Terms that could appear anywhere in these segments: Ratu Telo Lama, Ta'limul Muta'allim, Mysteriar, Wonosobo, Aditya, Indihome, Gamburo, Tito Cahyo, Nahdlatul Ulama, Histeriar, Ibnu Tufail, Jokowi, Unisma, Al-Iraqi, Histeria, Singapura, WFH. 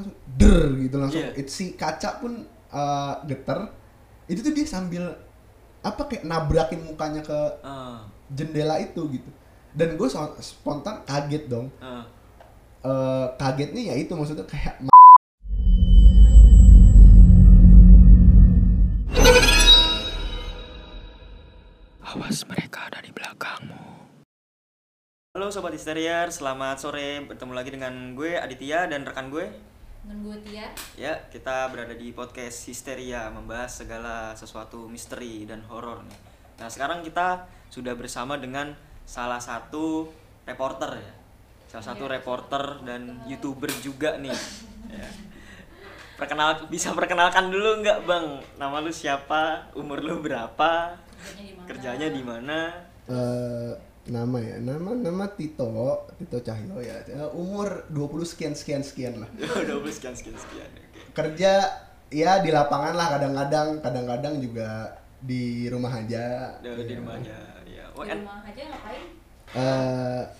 langsung der gitu langsung. Yeah. Itu si kaca pun geter. Itu tuh dia sambil apa kayak nabrakin mukanya ke jendela itu gitu. Dan gue spontan kaget dong. Kagetnya ya itu maksudnya kayak awas mereka ada di belakangmu. Halo Sobat Mysteriar, selamat sore. Bertemu lagi dengan gue Aditya dan rekan gue. Dengan gue Tia. Ya, kita berada di podcast Histeria, membahas segala sesuatu misteri dan horor. Nah, sekarang kita sudah bersama dengan salah satu reporter ya. Salah satu reporter dan YouTuber juga nih. Ya. Bisa perkenalkan dulu nggak Bang? Nama lu siapa? Umur lu berapa? Kerjanya di mana? Nama ya, nama Tito Cahyo ya. Umur 20 sekian lah. 20 sekian. Okay. Kerja ya di lapangan lah kadang-kadang juga di rumah aja. Di rumah aja. Ya. Di rumah aja ngapain?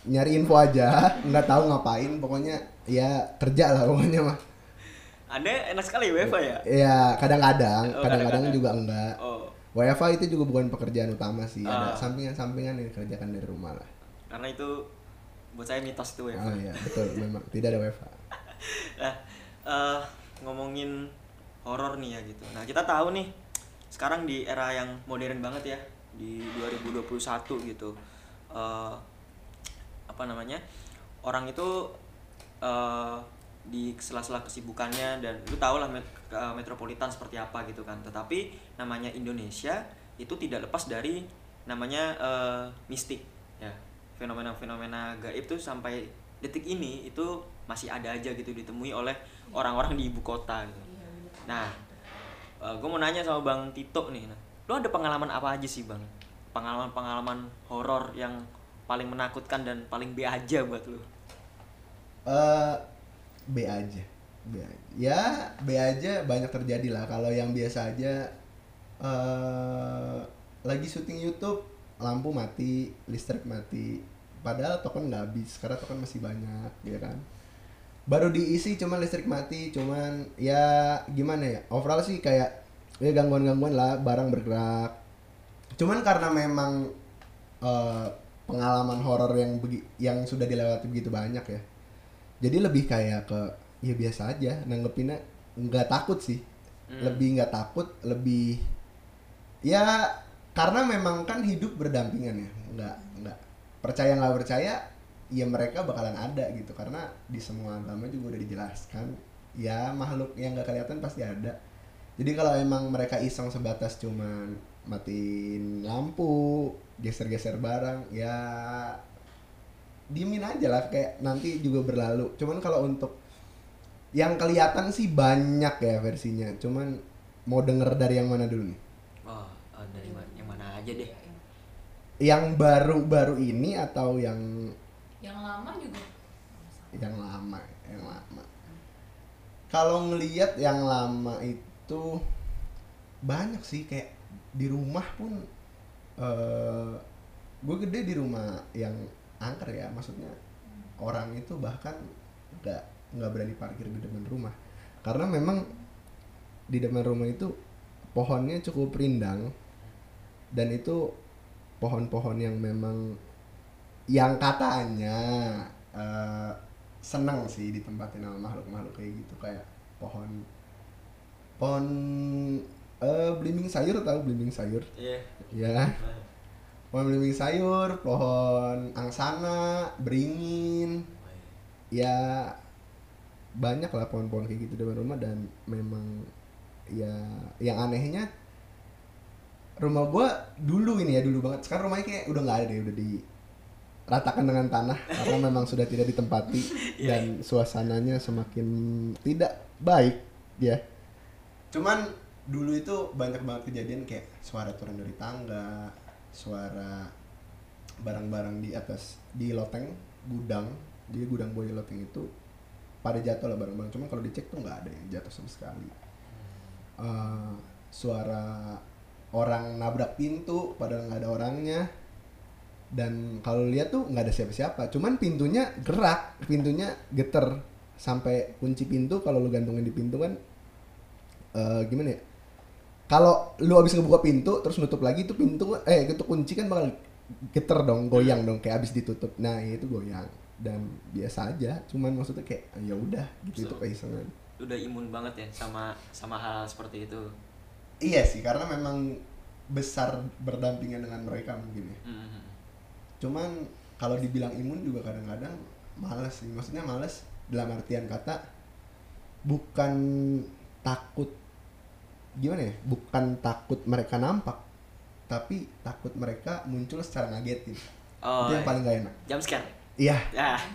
Nyari info aja, nggak tahu ngapain. Pokoknya ya kerja lah pokoknya mah. Anda enak sekali WFH ya? Iya, kadang-kadang juga enggak. Oh. WFH itu juga bukan pekerjaan utama sih, ada sampingan-sampingan yang dikerjakan dari rumah lah. Karena itu buat saya mitos itu WFH. Oh iya, betul, memang tidak ada WFH. Nah, ngomongin horor nih ya gitu. Nah, kita tahu nih sekarang di era yang modern banget ya, di 2021 gitu. Orang itu di sela-sela kesibukannya dan lu tau lah metropolitan seperti apa gitu kan, tetapi namanya Indonesia itu tidak lepas dari namanya mistik ya, fenomena-fenomena gaib tuh sampai detik ini itu masih ada aja gitu, ditemui oleh orang-orang di ibu kota gitu. Nah, gue mau nanya sama Bang Tito nih, nah, lu ada pengalaman apa aja sih Bang? Pengalaman horor yang paling menakutkan dan paling be aja buat lu? B aja. Ya, B aja banyak terjadi lah. Kalau yang biasa aja lagi syuting YouTube, lampu mati, listrik mati. Padahal token nggak habis, karena token masih banyak, ya kan. Baru diisi cuman listrik mati, cuman ya gimana ya? Overall sih kayak ya gangguan-gangguan lah, barang bergerak. Cuman karena memang pengalaman horor yang sudah dilewati begitu banyak ya. Jadi lebih kayak ke ya biasa aja, nanggepinnya nggak takut sih, lebih nggak takut, lebih ya karena memang kan hidup berdampingan ya, nggak percaya nggak percaya ya mereka bakalan ada gitu, karena di semua agama juga udah dijelaskan ya makhluk yang nggak kelihatan pasti ada. Jadi kalau emang mereka iseng sebatas cuman matiin lampu, geser-geser barang ya diemin aja lah, kayak nanti juga berlalu. Cuman kalau untuk yang kelihatan sih banyak ya versinya. Cuman mau denger dari yang mana dulu nih? Oh, dari yang mana aja deh. Yang baru-baru ini atau yang... Yang lama juga? Yang lama. Kalau ngelihat yang lama itu banyak sih, kayak di rumah pun gue gede di rumah yang angker ya, maksudnya orang itu bahkan nggak berani parkir di depan rumah karena memang di depan rumah itu pohonnya cukup rindang dan itu pohon-pohon yang memang yang katanya senang sih ditempatin sama makhluk-makhluk kayak gitu, kayak pohon belimbing sayur, tahu belimbing sayur? Iya. Yeah. Ya. Pohon belimbing sayur, pohon angsana, beringin, ya banyak lah pohon-pohon kayak gitu di depan rumah. Dan memang ya yang anehnya rumah gua dulu banget, sekarang rumahnya kayak udah nggak ada deh, udah diratakan dengan tanah karena memang sudah tidak ditempati dan suasananya semakin tidak baik ya. Cuman dulu itu banyak banget kejadian kayak suara turun dari tangga, suara barang-barang di atas, di loteng gudang, jadi gudang boy loteng itu pada jatuh lah barang-barang, cuman kalau dicek tuh nggak ada yang jatuh sama sekali. Suara orang nabrak pintu padahal nggak ada orangnya, dan kalau lihat tuh nggak ada siapa-siapa, cuman pintunya gerak, pintunya geter sampai kunci pintu, kalau lu gantungin di pintu kan gimana ya? Kalau lu abis ngebuka pintu terus nutup lagi, itu pintu itu kunci kan bakal geter dong, goyang dong kayak abis ditutup. Nah, itu goyang dan biasa aja, cuman maksudnya kayak ya udah gitu, itu keisengan. Udah imun banget ya sama hal seperti itu. Iya sih, karena memang besar berdampingan dengan mereka mungkin ya. Mm-hmm. Cuman kalau dibilang imun juga kadang-kadang males sih. Maksudnya males dalam artian kata bukan takut, gimana ya, bukan takut mereka nampak, tapi takut mereka muncul secara ngagetin. Oh, itu yang paling gak enak. Jump scare. Iya,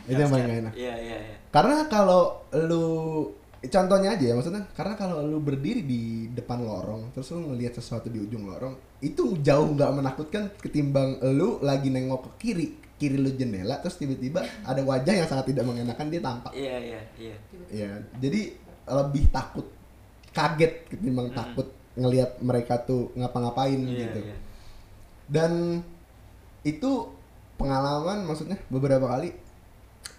itu yang paling gak enak. Iya. Karena kalau lu, contohnya aja ya, maksudnya karena kalau lu berdiri di depan lorong terus lu ngelihat sesuatu di ujung lorong, itu jauh gak menakutkan ketimbang lu lagi nengok ke kiri lu jendela terus tiba-tiba ada wajah yang sangat tidak mengenakan dia tampak. Iya. Jadi lebih takut kaget ketimbang takut ngelihat mereka tuh ngapa-ngapain gitu. Yeah. Dan itu pengalaman, maksudnya beberapa kali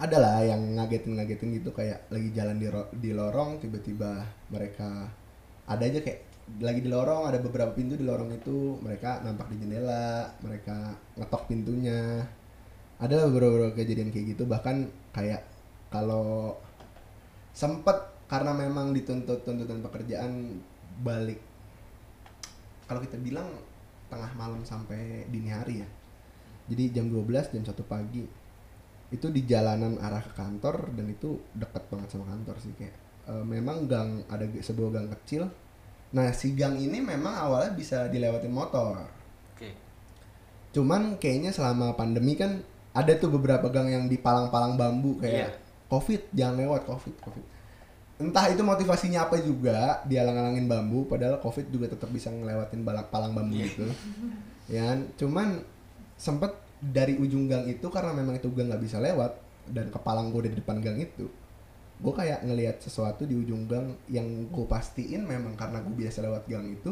adalah yang ngagetin-ngagetin gitu, kayak lagi jalan di lorong tiba-tiba mereka ada aja, kayak lagi di lorong ada beberapa pintu di lorong itu mereka nampak di jendela, mereka ngetok pintunya. Ada beberapa kejadian kayak gitu, bahkan kayak kalau sempet karena memang dituntut-tuntutan pekerjaan balik, kalau kita bilang tengah malam sampai dini hari ya, jadi jam 12, jam 1 pagi itu di jalanan arah ke kantor, dan itu deket banget sama kantor sih, kayak memang gang, ada sebuah gang kecil. Nah si gang ini memang awalnya bisa dilewatin motor. Okay. Cuman kayaknya selama pandemi kan ada tuh beberapa gang yang dipalang-palang bambu kayak Covid, jangan lewat Covid. Entah itu motivasinya apa juga, dihalang-halangin bambu, padahal Covid juga tetap bisa ngelewatin palang bambu gitu. Ya, cuman sempet dari ujung gang itu, karena memang itu gang nggak bisa lewat dan kepalang gue di depan gang itu, gue kayak ngelihat sesuatu di ujung gang yang gue pastiin memang karena gue biasa lewat gang itu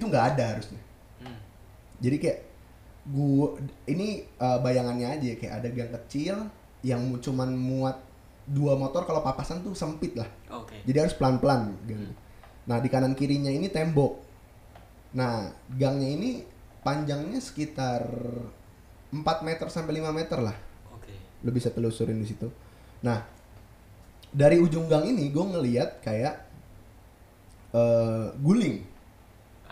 nggak ada harusnya. Jadi kayak gue ini bayangannya aja kayak ada gang kecil yang cuman muat 2 motor, kalau papasan tuh sempit lah. Okay. Jadi harus pelan-pelan gang. Nah di kanan kirinya ini tembok. Nah gangnya ini panjangnya sekitar 4 meter sampai 5 meter lah. Okay. Lo bisa telusurin di situ. Nah dari ujung gang ini gue ngelihat kayak guling.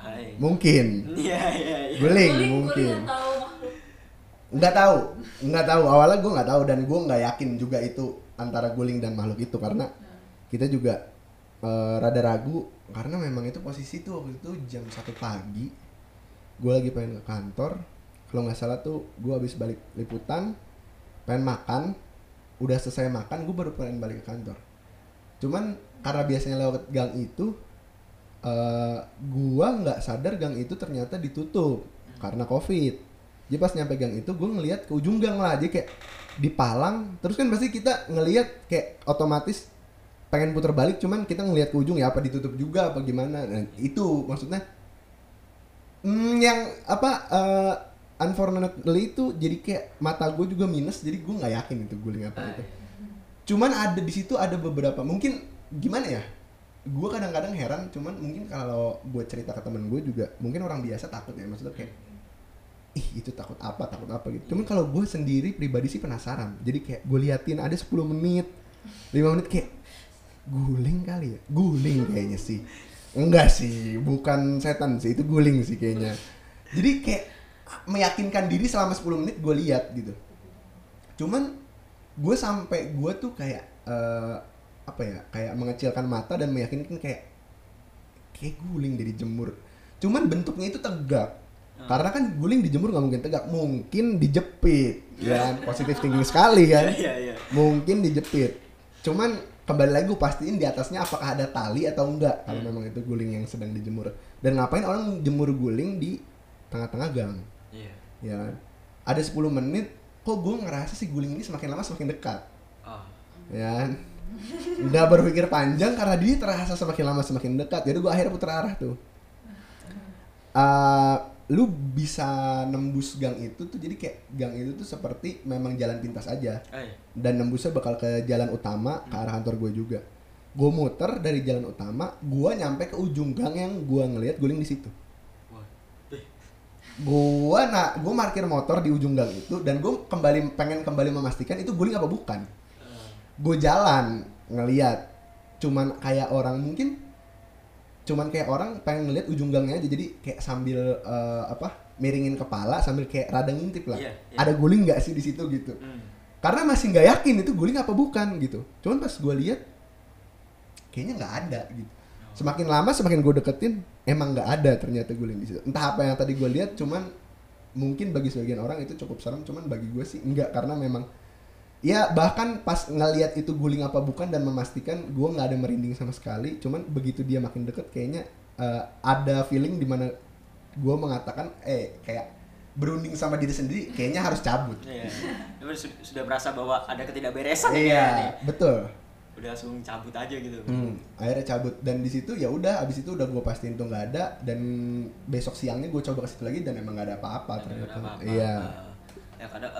Hai. Mungkin. Yeah. Guling mungkin. Nggak tahu. Awalnya gue nggak tahu dan gue nggak yakin juga itu antara guling dan makhluk itu, karena kita juga rada ragu karena memang itu posisi tuh waktu itu jam 1 pagi. Gue lagi pengen ke kantor, kalau nggak salah tuh gue habis balik liputan, pengen makan, udah selesai makan gue baru pengen balik ke kantor. Cuman karena biasanya lewat gang itu, gue nggak sadar gang itu ternyata ditutup karena Covid. Jadi pas nyampe gang itu gue ngelihat ke ujung gang lah, aja kayak dipalang. Terus kan pasti kita ngelihat kayak otomatis pengen putar balik, cuman kita ngelihat ke ujung ya, apa ditutup juga apa gimana. Nah, itu maksudnya yang apa unfortunately itu jadi kayak mata gue juga minus, jadi gue nggak yakin itu guling apa itu. Cuman ada di situ, ada beberapa mungkin gimana ya? Gue kadang-kadang heran, cuman mungkin kalau gue cerita ke temen gue juga mungkin orang biasa takut ya, maksudnya kayak ih itu takut apa gitu. Cuman kalau gue sendiri pribadi sih penasaran, jadi kayak gue liatin ada 10 menit 5 menit kayak guling kali ya, guling kayaknya sih, enggak sih bukan setan sih, itu guling sih kayaknya. Jadi kayak meyakinkan diri selama 10 menit gue lihat gitu. Cuman gue sampai gue tuh kayak apa ya, kayak mengecilkan mata dan meyakinkan kayak guling dari jemur, cuman bentuknya itu tegak. Karena kan guling dijemur nggak mungkin tegak, mungkin dijepit, ya positif tinggi sekali kan, mungkin dijepit. Cuman kembali lagi gue pastiin di atasnya apakah ada tali atau enggak, kalau memang itu guling yang sedang dijemur. Dan ngapain orang jemur guling di tengah-tengah gang? Ya, ada 10 menit, kok gue ngerasa si guling ini semakin lama semakin dekat. Ya, nggak berpikir panjang karena dia terasa semakin lama semakin dekat. Jadi gue akhirnya putar arah tuh. lu bisa nembus gang itu tuh, jadi kayak gang itu tuh seperti memang jalan pintas aja. Dan nembusnya bakal ke jalan utama, ke arah kantor gue juga. Gue muter dari jalan utama, gue nyampe ke ujung gang yang gue ngelihat guling di situ. Gue parkir motor di ujung gang itu dan gue pengen kembali memastikan itu guling apa bukan. Gue jalan ngelihat, cuman kayak orang pengen ngeliat ujung gangnya aja, jadi kayak sambil miringin kepala sambil kayak rada ngintip lah, ada guling nggak sih di situ gitu, karena masih nggak yakin itu guling apa bukan gitu. Cuman pas gue lihat kayaknya nggak ada gitu. Semakin lama semakin gue deketin, emang nggak ada ternyata guling di situ. Entah apa yang tadi gue lihat, cuman mungkin bagi sebagian orang itu cukup serem, cuman bagi gue sih enggak, karena memang ya bahkan pas ngelihat itu guling apa bukan dan memastikan, gue nggak ada merinding sama sekali. Cuman begitu dia makin deket kayaknya ada feeling dimana gue mengatakan kayak berunding sama diri sendiri, kayaknya harus cabut. Sudah merasa bahwa ada ketidakberesan. Betul. Udah langsung cabut aja gitu. Akhirnya cabut, dan di situ ya udah, abis itu udah gue pastiin tuh nggak ada, dan besok siangnya gue coba ke situ lagi dan emang nggak ada apa-apa ternyata. Ya kadang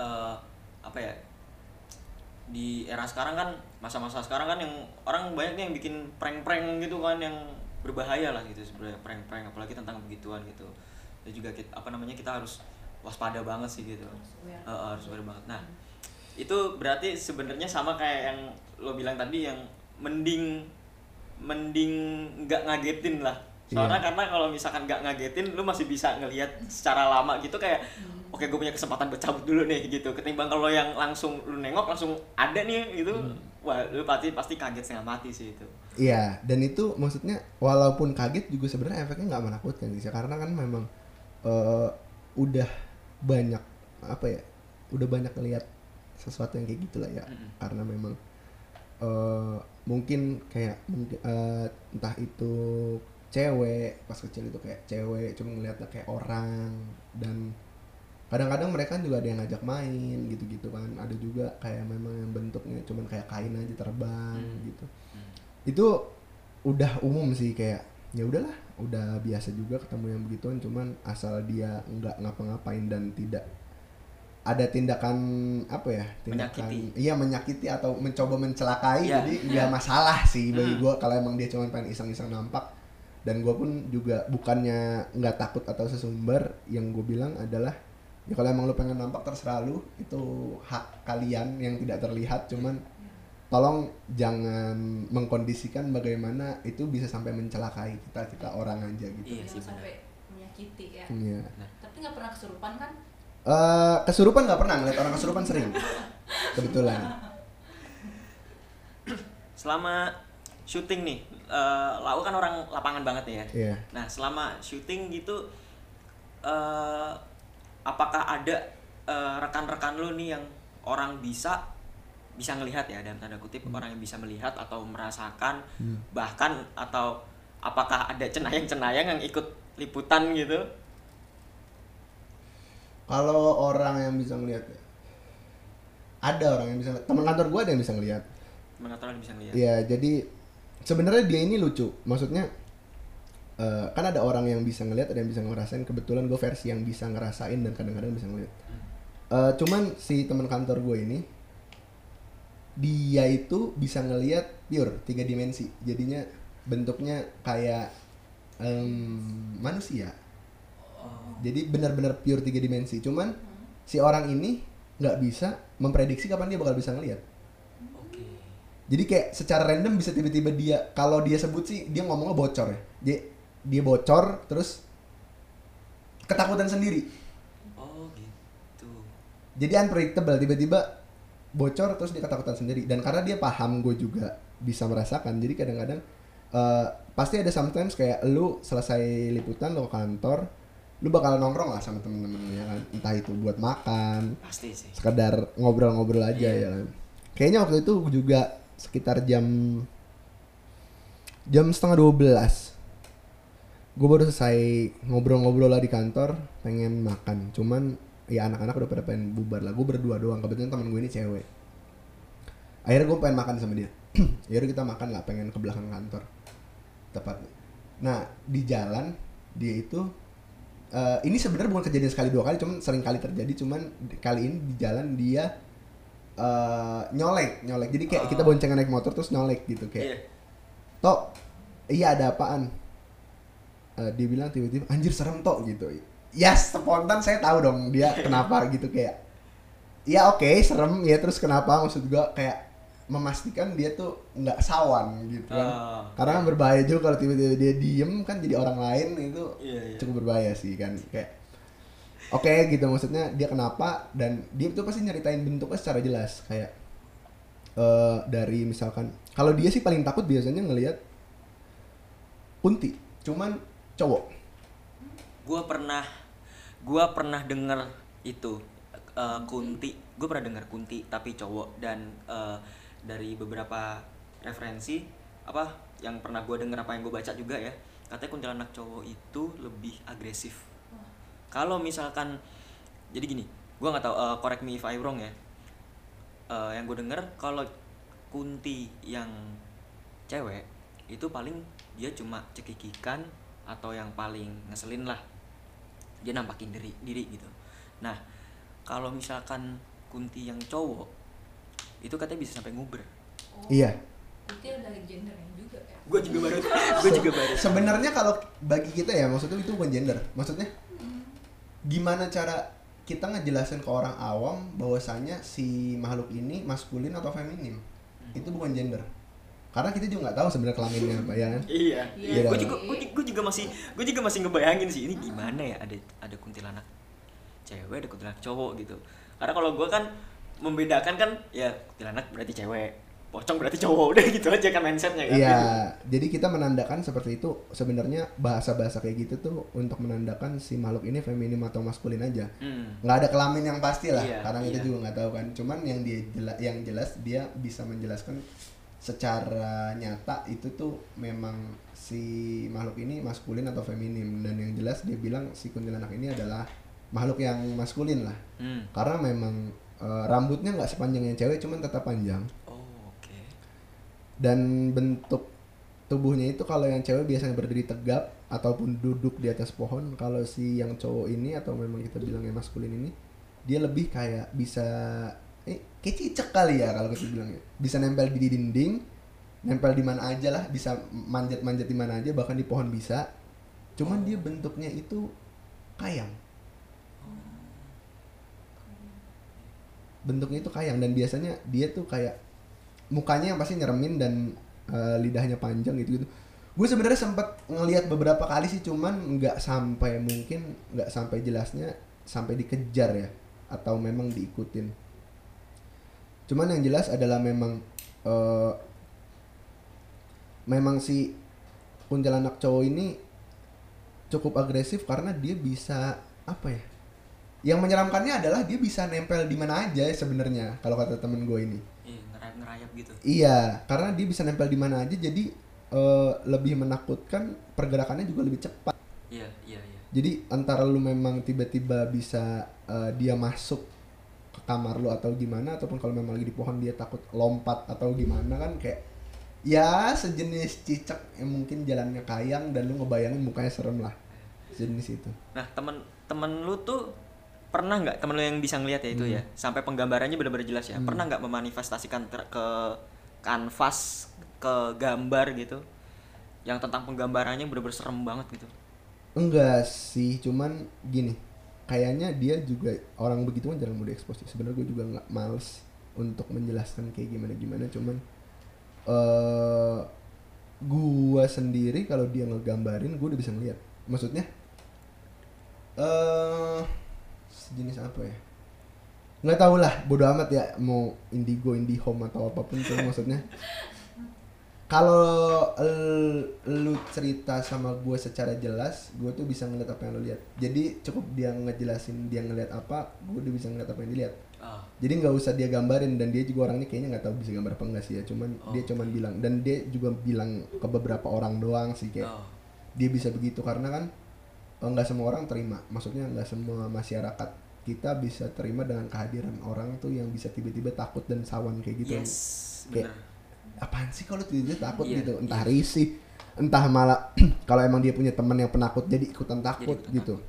di era sekarang kan, masa-masa sekarang kan yang orang banyak yang bikin prank-prank gitu kan, yang berbahaya lah gitu sebenarnya, prank-prank apalagi tentang begituan gitu. Dan juga kita harus waspada banget sih gitu. Harus waspada banget. Nah, itu berarti sebenarnya sama kayak yang lo bilang tadi, yang mending nggak ngagetin lah. Soalnya karena kalau misalkan nggak ngagetin, lo masih bisa ngelihat secara lama gitu kayak oke, gue punya kesempatan bercabut dulu nih gitu. Ketimbang kalau yang langsung lu nengok langsung ada nih gitu, wah lu pasti kaget setengah mati sih itu. Iya, dan itu maksudnya walaupun kaget juga sebenarnya efeknya nggak menakutkan sih, karena kan memang udah banyak ngelihat sesuatu yang kayak gitulah ya, karena memang mungkin kayak entah itu cewek, pas kecil itu kayak cewek cuma ngeliatnya kayak orang, dan kadang-kadang mereka juga ada yang ngajak main gitu-gitu kan. Ada juga kayak memang yang bentuknya cuman kayak kain aja terbang gitu. Itu udah umum sih, kayak ya udahlah, udah biasa juga ketemu yang begituan, cuman asal dia nggak ngapa-ngapain dan tidak ada tindakan menyakiti atau mencoba mencelakai, jadi nggak masalah sih bagi gue kalau emang dia cuman pengen iseng-iseng nampak. Dan gue pun juga bukannya nggak takut atau sesumbar, yang gue bilang adalah ya kalau emang lu pengen nampak terserah lu, itu hak kalian yang tidak terlihat, cuman tolong jangan mengkondisikan bagaimana itu bisa sampai mencelakai kita orang aja gitu. Iya sih, sampai menyakiti ya. Iya. Tapi nggak pernah kesurupan kan? Kesurupan nggak pernah, ngeliat orang kesurupan sering kebetulan. Selama syuting nih, Lau kan orang lapangan banget nih ya. Iya. Nah selama syuting gitu, apakah ada rekan-rekan lo nih yang orang bisa ngelihat ya, dalam tanda kutip, orang yang bisa melihat atau merasakan, bahkan atau apakah ada cenayang-cenayang yang ikut liputan gitu? Kalau orang yang bisa ngelihat, ada orang yang bisa, teman kantor gue ada yang bisa ngelihat. Teman kantor yang bisa ngelihat. Iya, jadi sebenarnya dia ini lucu, maksudnya kan ada orang yang bisa ngelihat, ada yang bisa ngerasain. Kebetulan gue versi yang bisa ngerasain dan kadang-kadang bisa ngelihat. Cuman si teman kantor gue ini, dia itu bisa ngelihat pure 3 dimensi. Jadinya bentuknya kayak manusia. Jadi benar-benar pure 3 dimensi. Cuman si orang ini nggak bisa memprediksi kapan dia bakal bisa ngelihat. Jadi kayak secara random bisa tiba-tiba dia, kalau dia sebut sih dia ngomongnya bocor ya. Dia bocor terus ketakutan sendiri. Oh gitu. Jadi unpredictable, tiba-tiba bocor terus dia ketakutan sendiri. Dan karena dia paham, gue juga bisa merasakan. Jadi kadang-kadang pasti ada sometimes kayak lu selesai liputan, lu ke kantor, lu bakal nongkrong lah sama temen-temen ya kan, entah itu buat makan, pasti sih, sekedar ngobrol-ngobrol aja ya kan. Kayaknya waktu itu juga sekitar jam 11:30. Gue baru selesai ngobrol-ngobrol lah di kantor, pengen makan. Cuman ya anak-anak udah pada pengen bubar lah. Gue berdua doang, kebetulan teman gue ini cewek. Akhirnya gue pengen makan sama dia. Yaudah kita makan lah, pengen ke belakang kantor tepatnya. Nah di jalan dia itu ini sebenarnya bukan kejadian sekali dua kali, cuman sering kali terjadi. Cuman kali ini di jalan dia nyolek. Jadi kayak kita boncengan naik motor terus nyolek gitu kayak. Tok, iya ada apaan? Dia bilang tiba-tiba anjir serem tok gitu. Yes, spontan saya tahu dong dia kenapa gitu kayak. Ya oke, serem ya, terus kenapa? Maksud gua kayak memastikan dia tuh nggak sawan gitu kan. Karena kan berbahaya juga kalau tiba-tiba dia diem kan jadi orang lain itu cukup berbahaya sih kan kayak. Oke gitu maksudnya dia kenapa, dan dia tuh pasti nyeritain bentuknya secara jelas kayak dari misalkan kalau dia sih paling takut biasanya ngelihat kunti, cuman cowok. Gua pernah denger itu kunti. Gua pernah denger kunti tapi cowok, dan dari beberapa referensi apa yang pernah gue denger, apa yang gue baca juga ya, katanya kuntilanak cowok itu lebih agresif. Kalau misalkan jadi gini, gue nggak tahu, correct me if I wrong ya, yang gue denger kalau kunti yang cewek itu paling dia cuma cekikikan atau yang paling ngeselin lah, dia nampakin diri gitu. Nah kalau misalkan kunti yang cowok itu katanya bisa sampai nguber. Iya. Itu ada gendernya juga ya. Gue juga baru. Sebenarnya kalau bagi kita ya, maksudnya itu bukan gender. Maksudnya gimana cara kita ngejelasin ke orang awam bahwasanya si makhluk ini maskulin atau feminim? Itu bukan gender. Karena kita juga nggak tahu sebenarnya kelaminnya apa ya kan? Iya. Gue juga masih ngebayangin sih ini gimana ya, ada kuntilanak cewek, ada kuntilanak cowok gitu. Karena kalau gue kan membedakan kan ya, kuntilanak berarti cewek, pocong berarti cowok, udah gitu aja kan mindsetnya kan. Iya, jadi kita menandakan seperti itu. Sebenarnya bahasa-bahasa kayak gitu tuh untuk menandakan si makhluk ini feminim atau maskulin aja. Nggak ada kelamin yang pasti lah, karena kita juga nggak tahu kan. Cuman yang jelas dia bisa menjelaskan secara nyata itu tuh memang si makhluk ini maskulin atau feminim. Dan yang jelas dia bilang si kuntilanak ini adalah makhluk yang maskulin lah, karena memang rambutnya nggak sepanjang yang cewek, cuman tetap panjang. Oh, oke. Dan bentuk tubuhnya itu kalau yang cewek biasanya berdiri tegap ataupun duduk di atas pohon. Kalau si yang cowok ini atau memang kita bilangnya maskulin ini, dia lebih kayak bisa kayak cicak kali ya kalau kita bilangnya. Bisa nempel di dinding, nempel di mana aja lah, bisa manjat-manjat di mana aja, bahkan di pohon bisa. Cuman dia bentuknya itu kayang. Bentuknya itu kayang, dan biasanya dia tuh kayak mukanya yang pasti nyeremin dan lidahnya panjang gitu-gitu. Gue sebenarnya sempat ngelihat beberapa kali sih, cuman nggak sampai jelasnya sampai dikejar ya, atau memang diikutin. Cuman yang jelas adalah memang si kuntilanak cowok ini cukup agresif karena dia bisa apa ya? Yang menyeramkannya adalah dia bisa nempel di mana aja sebenarnya kalau kata temen gue ini. Ngerayap gitu. Iya, karena dia bisa nempel di mana aja, jadi lebih menakutkan, pergerakannya juga lebih cepat. Iya. Jadi antara lu memang tiba-tiba bisa dia masuk ke kamar lu atau gimana, ataupun kalau memang lagi di pohon dia takut lompat atau gimana kan, kayak ya sejenis cicak yang mungkin jalannya kayang dan lu ngebayangin mukanya serem lah, sejenis itu. Nah temen lu tuh pernah nggak, temen lo yang bisa ngeliat ya itu ya, sampai penggambarannya benar-benar jelas ya, pernah nggak memanifestasikan ke kanvas, ke gambar gitu, yang tentang penggambarannya benar-benar serem banget gitu? Enggak sih, cuman gini, kayaknya dia juga orang begitu kan jarang mau diekspos. Sebenarnya gue juga nggak males untuk menjelaskan kayak gimana-gimana, cuman gue sendiri kalau dia ngegambarin gue udah bisa ngeliat, maksudnya sejenis apa ya, nggak tau lah, bodo amat ya, mau indigo, indihome atau apapun itu. Maksudnya kalau lu cerita sama gue secara jelas, gue tuh bisa ngeliat apa yang lu lihat. Jadi cukup dia ngejelasin dia ngeliat apa, gue udah bisa ngeliat apa yang dilihat. Jadi nggak usah dia gambarin, dan dia juga orangnya kayaknya nggak tahu bisa gambar apa enggak sih ya, cuman dia cuman bilang, dan dia juga bilang ke beberapa orang doang sih kayak dia bisa begitu, karena kan nggak semua orang terima, maksudnya nggak semua masyarakat kita bisa terima dengan kehadiran orang tuh yang bisa tiba-tiba takut dan sawan kayak gitu. Yes, kayak apaan sih kalau tiba-tiba takut gitu, entah risih, entah malah kalau emang dia punya teman yang penakut jadi ikutan takut gitu.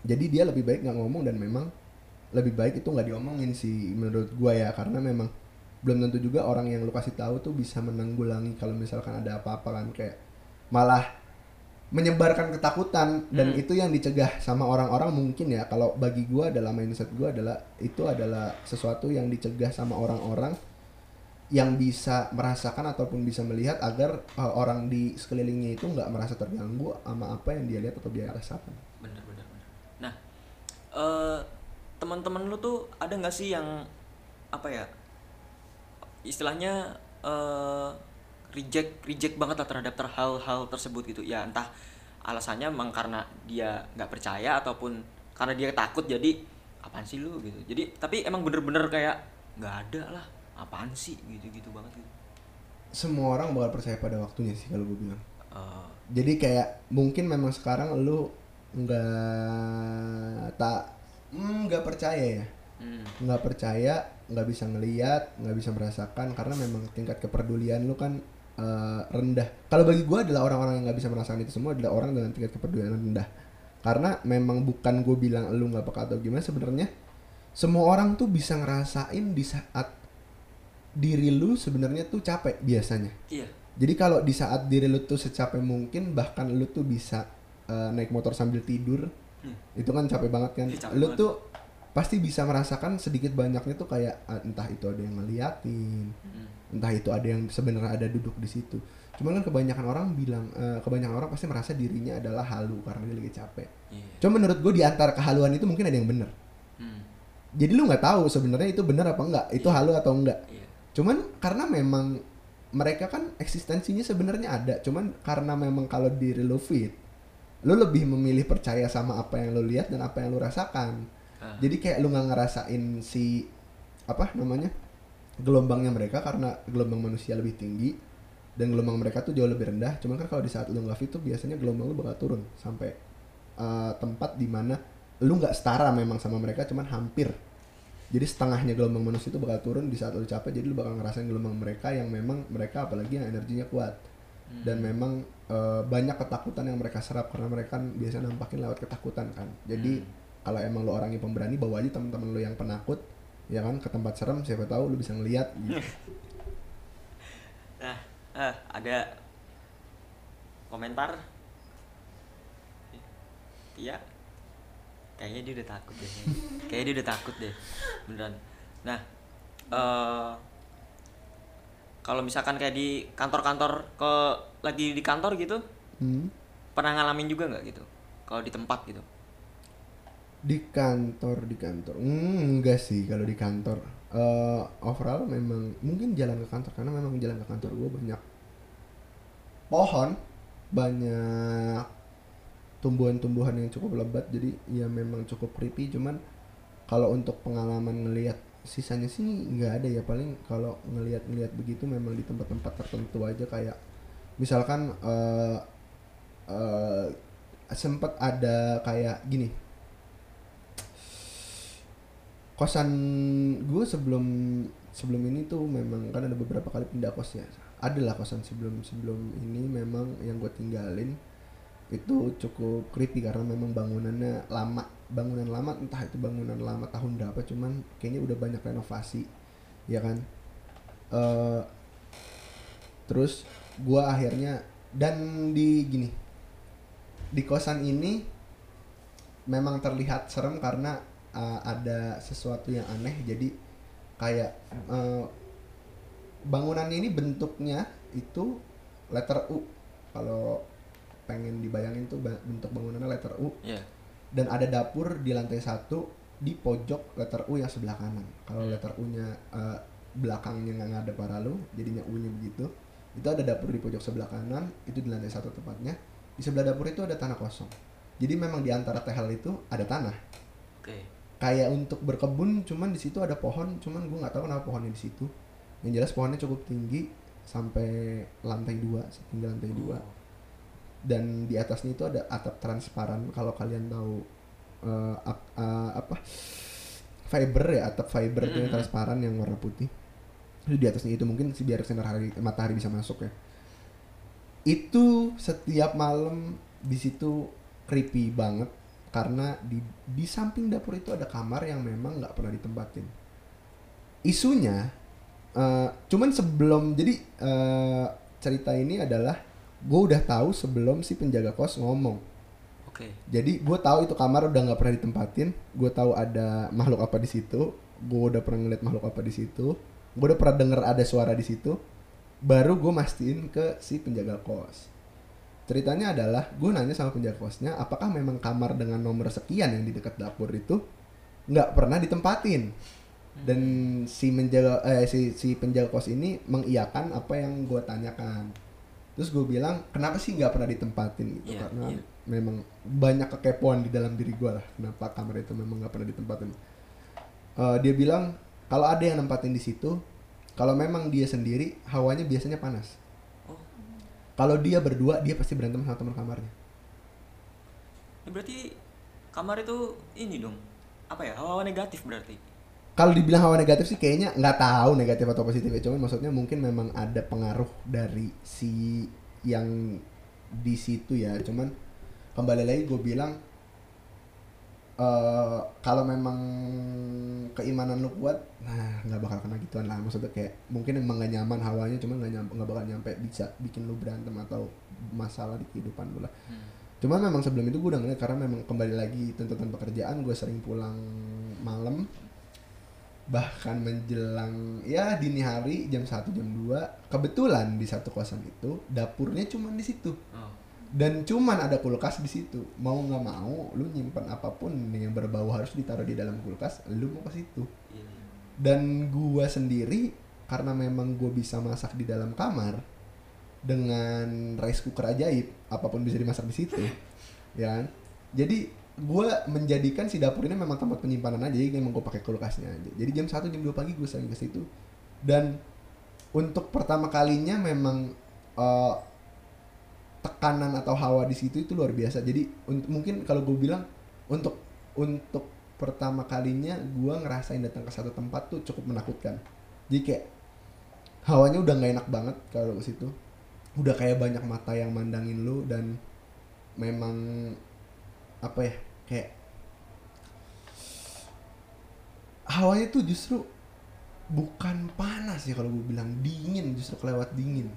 Jadi dia lebih baik nggak ngomong, dan memang lebih baik itu nggak diomongin sih menurut gua ya, karena memang belum tentu juga orang yang lu kasih tahu tuh bisa menanggulangi kalau misalkan ada apa-apa kan, kayak malah menyebarkan ketakutan. Dan itu yang dicegah sama orang-orang mungkin ya. Kalau bagi gua adalah mindset gua adalah itu adalah sesuatu yang dicegah sama orang-orang yang bisa merasakan ataupun bisa melihat agar orang di sekelilingnya itu nggak merasa terganggu sama apa yang dia lihat atau dia rasakan. Bener-bener. Nah, teman-teman lu tuh ada nggak sih yang apa ya istilahnya reject banget lah terhadap hal-hal tersebut gitu ya, entah alasannya memang karena dia nggak percaya ataupun karena dia takut, jadi apaan sih lu gitu, jadi tapi emang bener-bener kayak nggak ada lah apaan sih gitu-gitu banget gitu. Semua orang bakal percaya pada waktunya sih kalau gue bilang. Jadi kayak mungkin memang sekarang lu nggak percaya ya, nggak percaya, nggak bisa ngelihat, nggak bisa merasakan, karena memang tingkat kepedulian lu kan rendah. Kalau bagi gue adalah orang-orang yang nggak bisa merasakan itu semua adalah orang dengan tingkat kepedulian rendah. Karena memang bukan gue bilang lu nggak peka atau gimana, sebenarnya semua orang tuh bisa ngerasain di saat diri lu sebenarnya tuh capek biasanya. Iya. Jadi kalau di saat diri lu tuh secapek mungkin, bahkan lu tuh bisa naik motor sambil tidur, itu kan capek banget kan. Capek lu banget. Tuh pasti bisa merasakan sedikit banyaknya tuh kayak entah itu ada yang ngeliatin, entah itu ada yang sebenarnya ada duduk di situ. Cuma kan kebanyakan orang pasti merasa dirinya adalah halu karena dia lagi capek. Yeah. Cuma menurut gue di antara kehaluan itu mungkin ada yang benar. Jadi lu nggak tahu sebenarnya itu benar apa enggak, itu halu atau enggak. Yeah. Cuman karena memang mereka kan eksistensinya sebenarnya ada. Cuman karena memang kalau diri lu fit, lu lebih memilih percaya sama apa yang lu lihat dan apa yang lu rasakan. Jadi kayak lu gak ngerasain si gelombangnya mereka, karena gelombang manusia lebih tinggi dan gelombang mereka tuh jauh lebih rendah. Cuman kan kalau di saat lu gak fit tuh biasanya gelombang lu bakal turun sampai tempat dimana lu gak setara memang sama mereka, cuman hampir. Jadi setengahnya gelombang manusia itu bakal turun di saat lu capek, jadi lu bakal ngerasain gelombang mereka yang memang mereka apalagi yang energinya kuat. Dan memang banyak ketakutan yang mereka serap karena mereka kan biasanya nampakin lewat ketakutan kan. Jadi kalau emang lo orangnya pemberani, bawa aja teman-teman lo yang penakut, ya kan, ke tempat serem, siapa tahu lo bisa ngelihat. Gitu. Nah, ada komentar, Tia, kayaknya dia udah takut deh. Kayaknya dia udah takut deh, beneran. Nah, kalau misalkan kayak di kantor-kantor, lagi di kantor gitu, pernah ngalamin juga nggak gitu? Kalau di tempat gitu? Di kantor enggak sih kalau di kantor. Overall memang mungkin jalan ke kantor, karena memang jalan ke kantor gue banyak pohon, banyak tumbuhan-tumbuhan yang cukup lebat, jadi ya memang cukup creepy. Cuman kalau untuk pengalaman ngelihat sisanya sih nggak ada ya, paling kalau ngelihat begitu memang di tempat-tempat tertentu aja, kayak misalkan sempat ada kayak gini. Kosan gue sebelum ini tuh memang kan ada beberapa kali pindah kosnya. Adalah kosan sebelum ini memang yang gue tinggalin itu cukup creepy karena memang bangunannya lama. Entah itu bangunan lama tahun berapa, cuman kayaknya udah banyak renovasi, ya kan. Terus gue akhirnya di kosan ini memang terlihat serem karena ada sesuatu yang aneh. Jadi kayak bangunannya ini bentuknya itu letter U. Kalau pengen dibayangin tuh bentuk bangunannya letter U. Yeah. Dan ada dapur di lantai 1 di pojok letter U yang sebelah kanan. Kalau letter U-nya belakangnya nggak ada para lu, jadinya U-nya begitu. Itu ada dapur di pojok sebelah kanan, itu di lantai 1 tepatnya. Di sebelah dapur itu ada tanah kosong. Jadi memang di antara tehal itu ada tanah. Oke. Okay. Kayak untuk berkebun, cuman di situ ada pohon, cuman gue nggak tahu kenapa pohonnya di situ. Yang jelas pohonnya cukup tinggi sampai lantai 2, setinggi lantai 2. Dan di atasnya itu ada atap transparan. Kalau kalian tahu fiber ya, atap fiber itu yang transparan yang warna putih. Itu di atasnya itu mungkin sih biar sinar matahari bisa masuk ya. Itu setiap malam di situ creepy banget Karena di samping dapur itu ada kamar yang memang nggak pernah ditempatin. Isunya, cuman sebelum, jadi cerita ini adalah gue udah tahu sebelum si penjaga kos ngomong. Oke. Jadi gue tahu itu kamar udah nggak pernah ditempatin. Gue tahu ada makhluk apa di situ. Gue udah pernah ngeliat makhluk apa di situ. Gue udah pernah denger ada suara di situ. Baru gue mastiin ke si penjaga kos. Ceritanya adalah gue nanya sama penjaga kosnya, apakah memang kamar dengan nomor sekian yang di dekat dapur itu nggak pernah ditempatin? Dan si penjaga kos ini mengiyakan apa yang gue tanyakan. Terus gue bilang, kenapa sih nggak pernah ditempatin? Gitu, yeah, karena memang banyak kekepoan di dalam diri gue lah. Kenapa kamar itu memang nggak pernah ditempatin? Dia bilang kalau ada yang nempatin di situ, kalau memang dia sendiri, hawanya biasanya panas. Kalau dia berdua, dia pasti berantem sama teman kamarnya. Berarti kamar itu ini dong, apa ya, hawa negatif berarti? Kalau dibilang hawa negatif sih kayaknya nggak tahu negatif atau positif ya. Cuman maksudnya mungkin memang ada pengaruh dari si yang di situ ya. Cuman kembali lagi gue bilang, kalau memang keimanan lu kuat, nah nggak bakal kena gituan lah. Maksudnya kayak mungkin emang nggak nyaman hawanya, cuman nggak bakal nyampe bisa bikin lu berantem atau masalah di kehidupan lu lah. Cuman memang sebelum itu gue udah ngeliat, karena memang kembali lagi tuntutan pekerjaan, gue sering pulang malam, bahkan menjelang ya dini hari jam 1 jam 2. Kebetulan di satu kosan itu dapurnya cuman di situ. Dan cuman ada kulkas di situ. Mau nggak mau, lu nyimpan apapun yang berbau harus ditaruh di dalam kulkas. Lu mau ke situ. Dan gua sendiri, karena memang gua bisa masak di dalam kamar dengan rice cooker ajaib, apapun bisa dimasak di situ, ya kan? Jadi gua menjadikan si dapur ini memang tempat penyimpanan aja. Jadi memang gua pakai kulkasnya aja. Jadi jam 1 jam 2 pagi gua sering ke situ. Dan untuk pertama kalinya memang tekanan atau hawa di situ itu luar biasa. Jadi mungkin kalau gue bilang untuk pertama kalinya gue ngerasain datang ke satu tempat tuh cukup menakutkan. Jadi kayak hawanya udah nggak enak banget kalau ke situ. Udah kayak banyak mata yang mandangin lu, dan memang apa ya, kayak hawanya tuh justru bukan panas ya, kalau gue bilang dingin, justru kelewat dingin.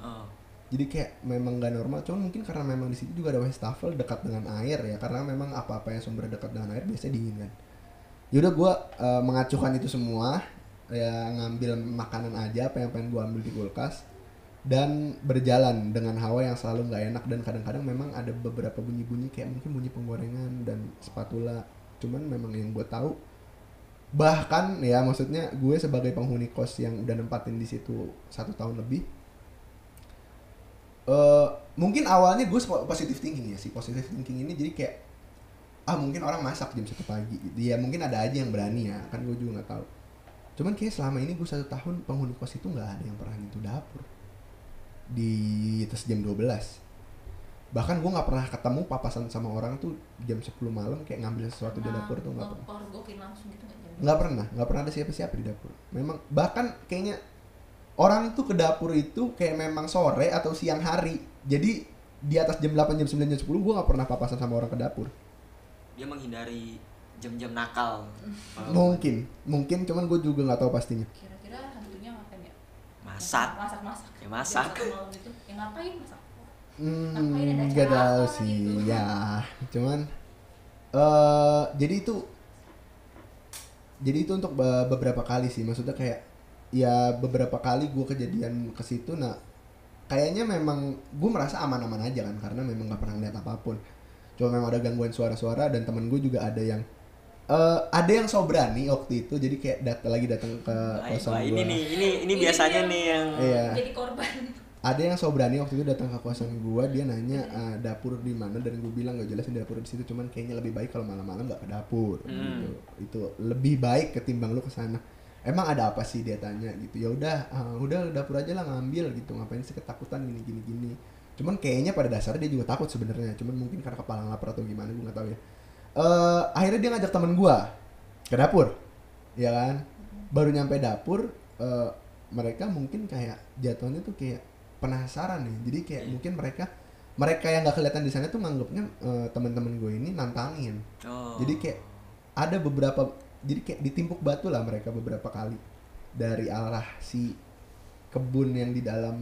Jadi kayak memang gak normal, cuman mungkin karena memang di situ juga ada wastafel dekat dengan air ya, karena memang apa-apa yang sumbernya dekat dengan air biasanya dingin kan. Yaudah gue mengacuhkan itu semua, ya ngambil makanan aja apa yang pengen gue ambil di kulkas, dan berjalan dengan hawa yang selalu gak enak. Dan kadang-kadang memang ada beberapa bunyi-bunyi kayak mungkin bunyi penggorengan dan spatula. Cuman memang yang gue tahu, bahkan ya maksudnya gue sebagai penghuni kos yang udah nempatin di situ 1 tahun lebih, mungkin awalnya gue positive thinking ya. Si positive thinking ini jadi kayak, mungkin orang masak jam 1 pagi gitu. Ya mungkin ada aja yang berani ya, kan gue juga gak tahu. Cuman kayak selama ini gue 1 tahun penghuni kos itu gak ada yang pernah nyentuh dapur di atas jam 12. Bahkan gue gak pernah ketemu papasan sama orang tuh jam 10 malam kayak ngambil sesuatu di dapur tuh gak pernah. Orgokin langsung gitu gak jam 12. Gak pernah ada siapa-siapa di dapur. Memang bahkan kayaknya orang tuh ke dapur itu kayak memang sore atau siang hari. Jadi di atas jam 8, jam 9, jam 10 gue gak pernah papasan sama orang ke dapur. Dia menghindari jam-jam nakal. Mungkin cuman gue juga gak tahu pastinya. Kira-kira hantunya ngapain ya? Masak. Ya masak. Ya ngapain masak? Ngapain ada acara? Gak tau sih gitu. Ya cuman Jadi itu untuk beberapa kali sih. Maksudnya kayak ya beberapa kali gue kejadian ke situ, nah kayaknya memang gue merasa aman-aman aja kan, karena memang gak pernah ngeliat apapun. Cuma memang ada gangguan suara-suara, dan temen gue juga ada yang so berani waktu itu. Jadi kayak datang ke kosan gue. Ini biasanya nih yang jadi korban. Ada yang so berani waktu itu datang ke kosan gue, dia nanya dapur di mana, dan gue bilang gak jelasin dapur di situ, cuman kayaknya lebih baik kalau malam-malam gak ke dapur. Gitu. Itu lebih baik ketimbang lu kesana. Emang ada apa sih, dia tanya gitu. Ya udah dapur aja lah ngambil gitu. Ngapain sih ketakutan gini. Cuman kayaknya pada dasarnya dia juga takut sebenarnya. Cuman mungkin karena kepala lapar atau gimana, gue nggak tahu ya. Akhirnya dia ngajak temen gue ke dapur, ya kan. Baru nyampe dapur, mereka mungkin kayak jatuhnya tuh kayak penasaran nih. Jadi kayak mungkin mereka mereka yang nggak kelihatan di sana tuh nganggapnya teman-teman gue ini nantangin. Oh. Jadi kayak ada beberapa, jadi kayak ditimpuk batu lah mereka beberapa kali dari arah si kebun yang di dalam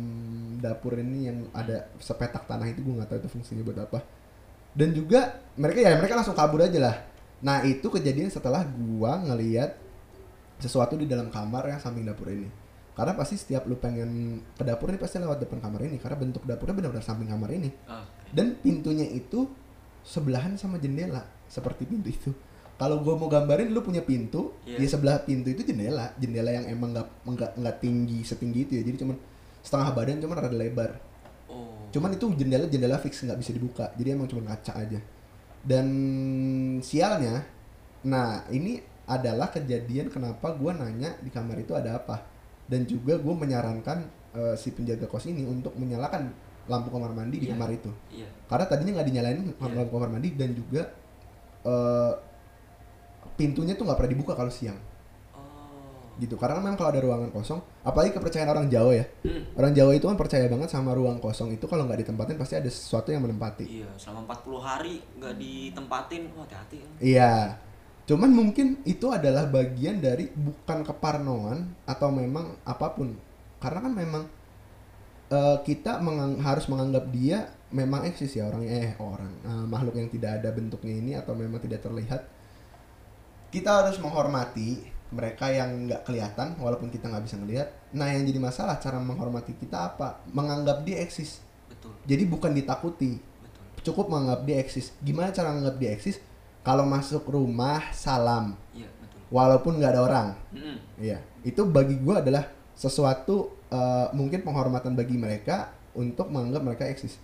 dapur ini yang ada sepetak tanah itu, gue nggak tahu itu fungsinya buat apa. Dan juga mereka langsung kabur aja lah. Nah itu kejadian setelah gue ngelihat sesuatu di dalam kamar yang samping dapur ini. Karena pasti setiap lu pengen ke dapur ini pasti lewat depan kamar ini, karena bentuk dapurnya benar-benar samping kamar ini. Okay. Dan pintunya itu sebelahan sama jendela, seperti pintu itu. Kalau gue mau gambarin, lu punya pintu, yeah, di sebelah pintu itu jendela. Jendela yang emang nggak tinggi, setinggi itu ya. Jadi cuman setengah badan, cuman rada lebar. Oh. Cuman itu jendela fix, nggak bisa dibuka. Jadi emang cuman kaca aja. Dan sialnya, nah ini adalah kejadian kenapa gue nanya di kamar itu ada apa. Dan juga gue menyarankan si penjaga kos ini untuk menyalakan lampu kamar mandi, yeah, di kamar itu. Yeah. Karena tadinya nggak dinyalain, yeah, lampu kamar mandi, dan juga pintunya tuh nggak pernah dibuka kalau siang. Oh. Gitu. Karena memang kalau ada ruangan kosong, apalagi kepercayaan orang Jawa ya. Orang Jawa itu kan percaya banget sama ruang kosong itu, kalau nggak ditempatin pasti ada sesuatu yang menempati. Iya, selama 40 hari nggak ditempatin, wah hati-hati ya. Iya. Cuman mungkin itu adalah bagian dari bukan keparnoan atau memang apapun. Karena kan memang kita harus menganggap dia memang eksis ya, makhluk yang tidak ada bentuknya ini atau memang tidak terlihat. Kita harus menghormati mereka yang nggak kelihatan walaupun kita nggak bisa ngelihat. Nah yang jadi masalah cara menghormati kita apa? Menganggap dia eksis. Betul. Jadi bukan ditakuti. Betul. Cukup menganggap dia eksis. Gimana cara menganggap dia eksis? Kalau masuk rumah, salam. Iya, betul. Walaupun nggak ada orang. Iya. Itu bagi gue adalah sesuatu mungkin penghormatan bagi mereka untuk menganggap mereka eksis.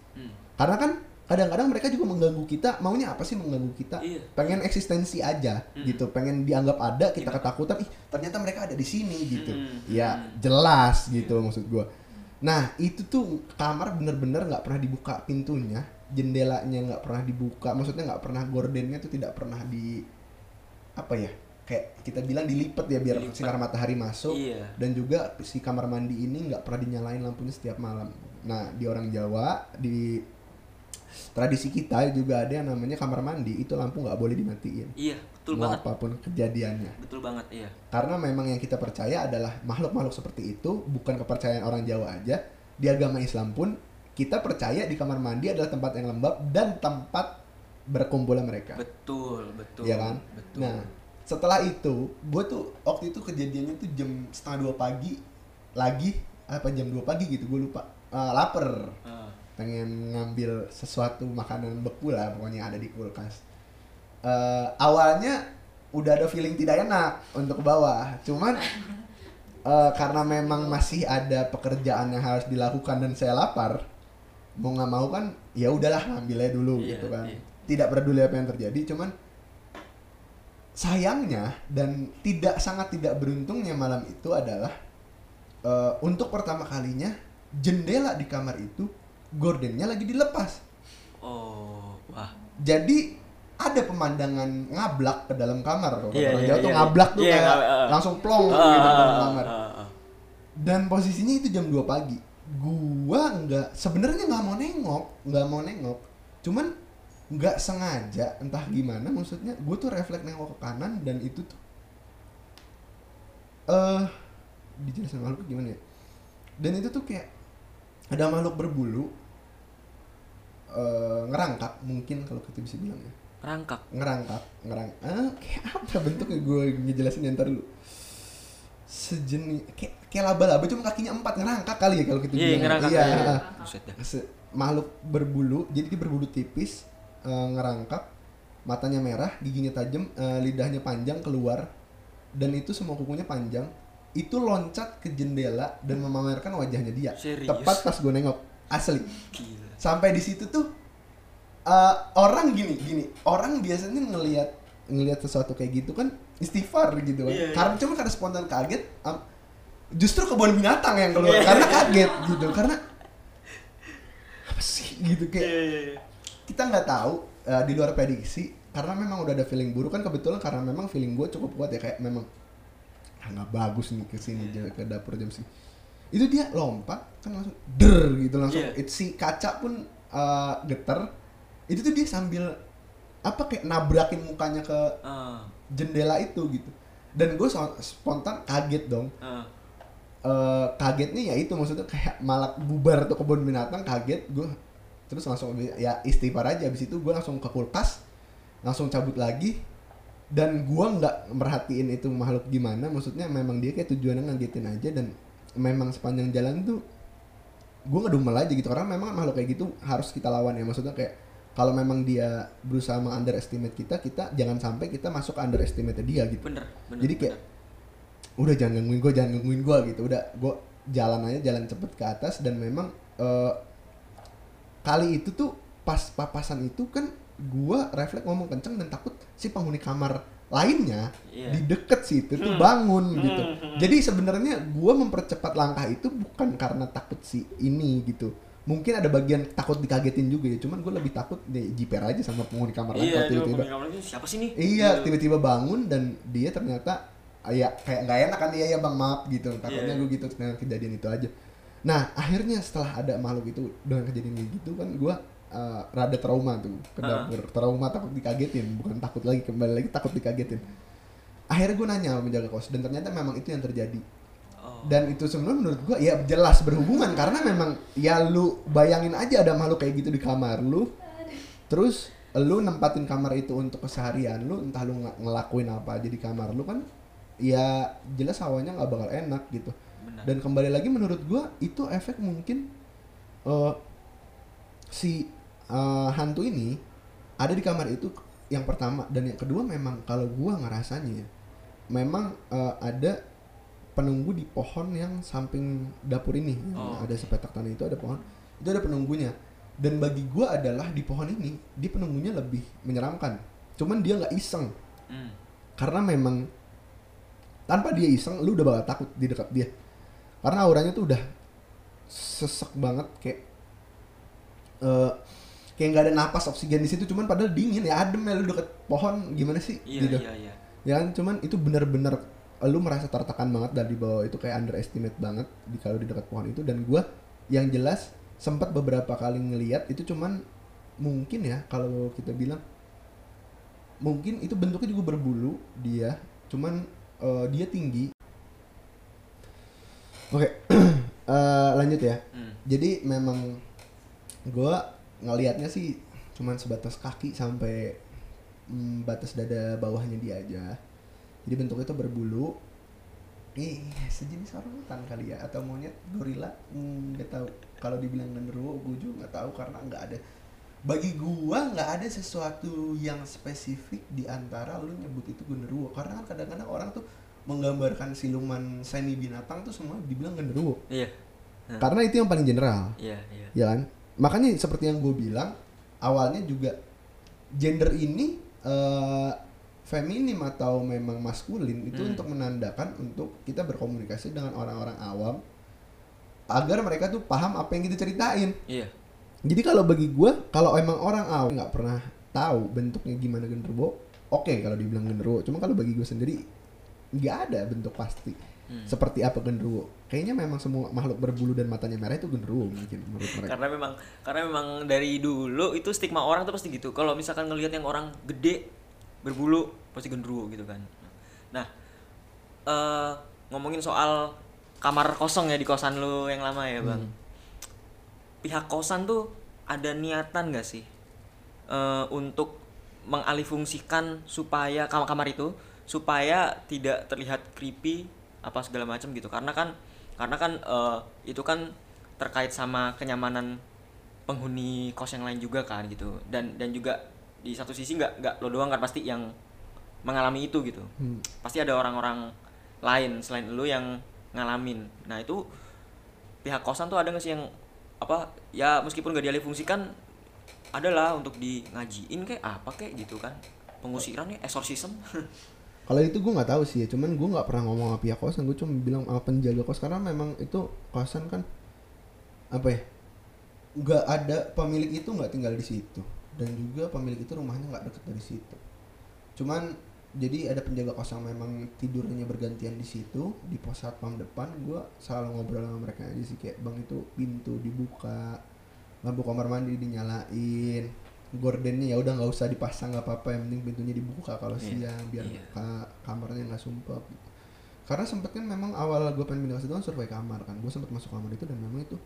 Karena kan kadang-kadang mereka juga mengganggu kita. Maunya apa sih mengganggu kita? Iya. Pengen eksistensi aja, gitu. Pengen dianggap ada, kita ketakutan. Ih, ternyata mereka ada di sini, gitu. Ya, jelas, gitu maksud gue. Nah, itu tuh kamar bener-bener nggak pernah dibuka pintunya. Jendelanya nggak pernah dibuka, maksudnya nggak pernah, gordennya tuh tidak pernah di apa ya, kayak kita bilang dilipet ya biar sinar matahari masuk. Iya. Dan juga si kamar mandi ini nggak pernah dinyalain lampunya setiap malam. Nah di orang Jawa, di tradisi kita juga ada yang namanya kamar mandi itu lampu nggak boleh dimatiin. Iya, betul banget. Apapun kejadiannya. Betul banget, iya. Karena memang yang kita percaya adalah makhluk-makhluk seperti itu, bukan kepercayaan orang Jawa aja, di agama Islam pun kita percaya di kamar mandi adalah tempat yang lembab dan tempat berkumpulnya mereka. Betul, betul. Iya kan? Betul. Nah, setelah itu, gue tuh waktu itu kejadiannya tuh jam 1:30 pagi lagi, apa jam 2 pagi gitu, gue lupa. Laper. Pengen ngambil sesuatu makanan beku lah, pokoknya ada di kulkas. Awalnya udah ada feeling tidak enak untuk ke bawah, cuman karena memang masih ada pekerjaan yang harus dilakukan dan saya lapar, mau nggak mau kan ya udahlah ngambilnya dulu, yeah, gitu kan, yeah, tidak peduli apa yang terjadi. Cuman sayangnya dan sangat tidak beruntungnya malam itu adalah untuk pertama kalinya jendela di kamar itu gordennya lagi dilepas. Oh, wah. Jadi ada pemandangan ngablak ke dalam kamar, kalau orang Jawa tuh ngablak tuh kayak langsung plong gitu ke dalam kamar. Dan posisinya itu jam 2 pagi. Gua sebenarnya nggak mau nengok, cuman nggak sengaja entah gimana, maksudnya gue tuh refleks nengok ke kanan dan itu tuh dijelasin makhluk gimana ya, dan itu tuh kayak ada makhluk berbulu ngerangkak, mungkin kalau kita bisa bilang ya, ngerangkak kayak apa bentuknya, gue ngejelasin ntar dulu. Sejenis kayak laba-laba, cuma kakinya 4, ngerangkak kali ya kalau gitu. Iya, ngerangkak. Iya. Makhluk berbulu, jadi dia berbulu tipis, ngerangkak, matanya merah, giginya tajam, lidahnya panjang keluar, dan itu semua kukunya panjang. Itu loncat ke jendela dan memamerkan wajahnya dia. Serius? Tepat pas gue nengok, asli. Gila. Sampai di situ tuh orang gini, orang biasanya ngelihat sesuatu kayak gitu kan istighfar gitu kan. Yeah, karena cuma karena spontan kaget, justru kebun binatang yang keluar, karena kaget gitu, karena apa sih gitu kayak. Kita nggak tahu, di luar prediksi, karena memang udah ada feeling buruk kan, kebetulan karena memang feeling gue cukup kuat ya, kayak memang nggak bagus nih kesini, ke dapur jam sini. Itu dia lompat kan langsung der gitu langsung. Si kaca pun geter, itu tuh dia sambil apa kayak nabrakin mukanya ke jendela itu gitu. Dan gue spontan kaget dong. Kagetnya ya itu maksudnya kayak malah bubar tuh kebun binatang, kaget gue. Terus langsung ya istighfar aja. Abis itu gue langsung ke kulkas, langsung cabut lagi. Dan gue gak merhatiin itu makhluk gimana, maksudnya memang dia kayak tujuannya ngagetin aja. Dan memang sepanjang jalan tuh gue ngedumel aja gitu, karena memang makhluk kayak gitu harus kita lawan ya. Maksudnya kayak kalau memang dia berusaha meng-underestimate kita, kita jangan sampai kita masuk ke underestimate dia gitu. Bener, jadi kayak udah jangan gangguin gue gitu. Udah gue jalan aja, jalan cepet ke atas. Dan memang kali itu tuh pas papasan itu kan gue refleks ngomong kenceng dan takut si penghuni kamar lainnya di deket situ tuh bangun gitu. Jadi sebenarnya gue mempercepat langkah itu bukan karena takut si ini gitu. Mungkin ada bagian takut dikagetin juga ya, cuman gue lebih takut jiper aja sama penghuni kamar lain. Iya, tiba-tiba siapa sih nih? Iya, tiba-tiba bangun dan dia ternyata ya kayak nggak enak kan, iya ya bang maaf gitu. Takutnya gue gitu, ternyata kejadian itu aja. Nah akhirnya setelah ada makhluk itu dengan kejadian gitu kan gue rada trauma tuh ke dapur. Trauma takut dikagetin, bukan takut lagi, kembali lagi takut dikagetin. Akhirnya gue nanya sama penjaga kos dan ternyata memang itu yang terjadi. Dan itu sebenarnya menurut gue ya jelas berhubungan karena memang ya lu bayangin aja ada makhluk kayak gitu di kamar lu, terus lu nempatin kamar itu untuk keseharian lu, entah lu ngelakuin apa aja di kamar lu kan ya jelas hawanya nggak bakal enak gitu. Dan kembali lagi menurut gue itu efek mungkin si hantu ini ada di kamar itu yang pertama. Dan yang kedua memang kalau gue ngerasanya ya memang ada penunggu di pohon yang samping dapur ini. Ada sepetak tanah itu ada pohon, itu ada penunggunya. Dan bagi gue adalah di pohon ini di penunggunya lebih menyeramkan, cuman dia nggak iseng. Karena memang tanpa dia iseng lu udah bakal takut di dekat dia karena auranya tuh udah sesek banget, kayak nggak ada napas oksigen di situ. Cuman padahal dingin ya, adem ya, lu deket pohon gimana sih gitu. Ya kan, cuman itu bener-bener lu merasa tertekan banget dari bawah itu, kayak underestimate banget kalau di dekat pohon itu. Dan gue yang jelas sempat beberapa kali ngelihat itu, cuman mungkin ya kalau kita bilang mungkin itu bentuknya juga berbulu dia, cuman dia tinggi. Oke. Lanjut ya. Jadi memang gue ngelihatnya sih cuman sebatas kaki sampai batas dada bawahnya dia aja. Jadi bentuknya tuh berbulu. Sejenis orangutan kali ya, atau monyet gorila. Gak tau. Kalau dibilang genderuwo gue juga nggak tahu karena nggak ada. Bagi gua nggak ada sesuatu yang spesifik di antara lu nyebut itu genderuwo, karena kan kadang-kadang orang tuh menggambarkan siluman seni binatang tuh semua dibilang genderuwo. Iya. Nah. Karena itu yang paling general. Iya. Ya kan? Makanya seperti yang gua bilang awalnya juga gender ini feminim atau memang maskulin itu untuk menandakan untuk kita berkomunikasi dengan orang-orang awam agar mereka tuh paham apa yang kita ceritain. Iya. Jadi kalau bagi gue, kalau emang orang awam nggak pernah tahu bentuknya gimana genderuwo, oke, kalau dibilang genderuwo. Cuma kalau bagi gue sendiri nggak ada bentuk pasti seperti apa genderuwo. Kayaknya memang semua makhluk berbulu dan matanya merah itu genderuwo mungkin menurut mereka. Karena memang dari dulu itu stigma orang tuh pasti gitu. Kalau misalkan ngelihat yang orang gede berbulu pasti genderuwo gitu kan. Nah, ngomongin soal kamar kosong ya di kosan lu yang lama ya bang. Pihak kosan tuh ada niatan gak sih untuk mengalihfungsikan supaya kamar-kamar itu supaya tidak terlihat creepy apa segala macam gitu, karena kan itu kan terkait sama kenyamanan penghuni kos yang lain juga kan gitu, dan juga di satu sisi nggak lo doang kan pasti yang mengalami itu gitu. Pasti ada orang-orang lain selain lo yang ngalamin. Nah itu pihak kosan tuh ada gak sih yang apa ya, meskipun gak dialih fungsikan adalah untuk di ngajiin kayak apa kayak gitu kan, pengusiran ya, exorcism. Kalau itu gue nggak tahu sih ya, cuman gue nggak pernah ngomong sama pihak kosan, gue cuma bilang sama penjaga kos karena memang itu kosan kan apa ya, nggak ada, pemilik itu nggak tinggal di situ dan juga pemilik itu rumahnya nggak dekat dari situ. Cuman jadi ada penjaga kosan memang tidurnya bergantian di situ, di pos satpam depan. Gue selalu ngobrol sama mereka aja sih kayak, bang itu pintu dibuka lampu kamar mandi dinyalain, gordennya ya udah nggak usah dipasang, nggak apa-apa, yang penting pintunya dibuka kalau siang biar kamarnya nggak sumpah. Karena sempet kan memang awal gue pengen pindah ke situ kan survei kamar kan, gue sempet masuk kamar itu dan memang itu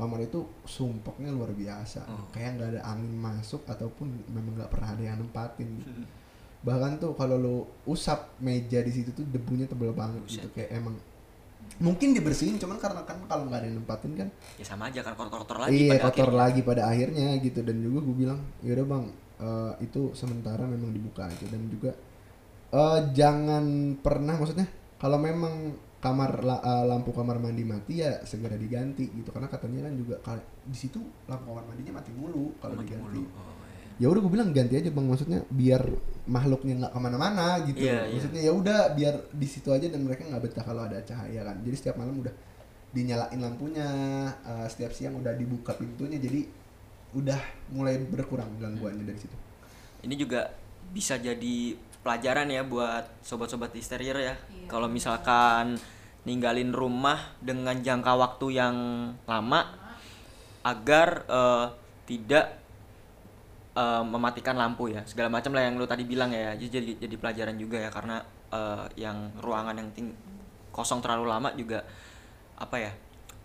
kamar itu sumpoknya luar biasa, kayak nggak ada angin masuk ataupun memang nggak pernah ada yang nempatin. Bahkan tuh kalau lo usap meja di situ tuh debunya tebel banget gitu, kayak emang mungkin dibersihin cuman karena kan kalau nggak ada yang nempatin kan ya sama aja kan, kotor-kotor lagi, iya kotor akhirnya. Lagi pada akhirnya gitu. Dan juga gue bilang yaudah bang, itu sementara memang dibuka aja. Dan juga jangan pernah, maksudnya kalau memang kamar lampu kamar mandi mati ya segera diganti gitu, karena katanya kan juga di situ lampu kamar mandinya mati mulu kalau diganti. Ya udah gue bilang ganti aja bang, maksudnya biar makhluknya nggak kemana-mana gitu, maksudnya ya udah biar di situ aja dan mereka nggak betah kalau ada cahaya kan. Jadi setiap malam udah dinyalain lampunya, setiap siang udah dibuka pintunya, jadi udah mulai berkurang gangguannya dari situ. Ini juga bisa jadi pelajaran ya buat sobat-sobat Mysteriar ya, kalau misalkan ninggalin rumah dengan jangka waktu yang lama agar tidak mematikan lampu ya, segala macam lah yang lo tadi bilang ya. Jadi pelajaran juga ya, karena yang ruangan yang kosong terlalu lama juga apa ya,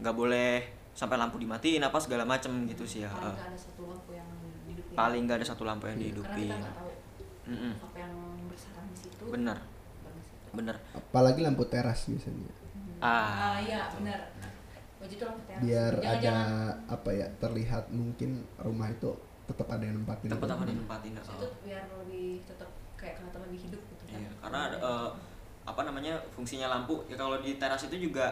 nggak boleh sampai lampu dimatiin apa segala macam gitu sih ya. Paling nggak ada satu lampu yang dihidupin. Paling nggak ada satu lampu yang dihidupin. Karena kita nggak tahu apa yang bersarang di situ. Bener. Apalagi lampu teras biasanya. Iya bener. Wajib lampu teras. Biar apa ya, terlihat mungkin rumah itu tetap ada yang nempatin, itu biar lebih tetap kayak kelihatan lebih hidup gitu kan. Iya, karena apa namanya fungsinya lampu ya kalau di teras itu juga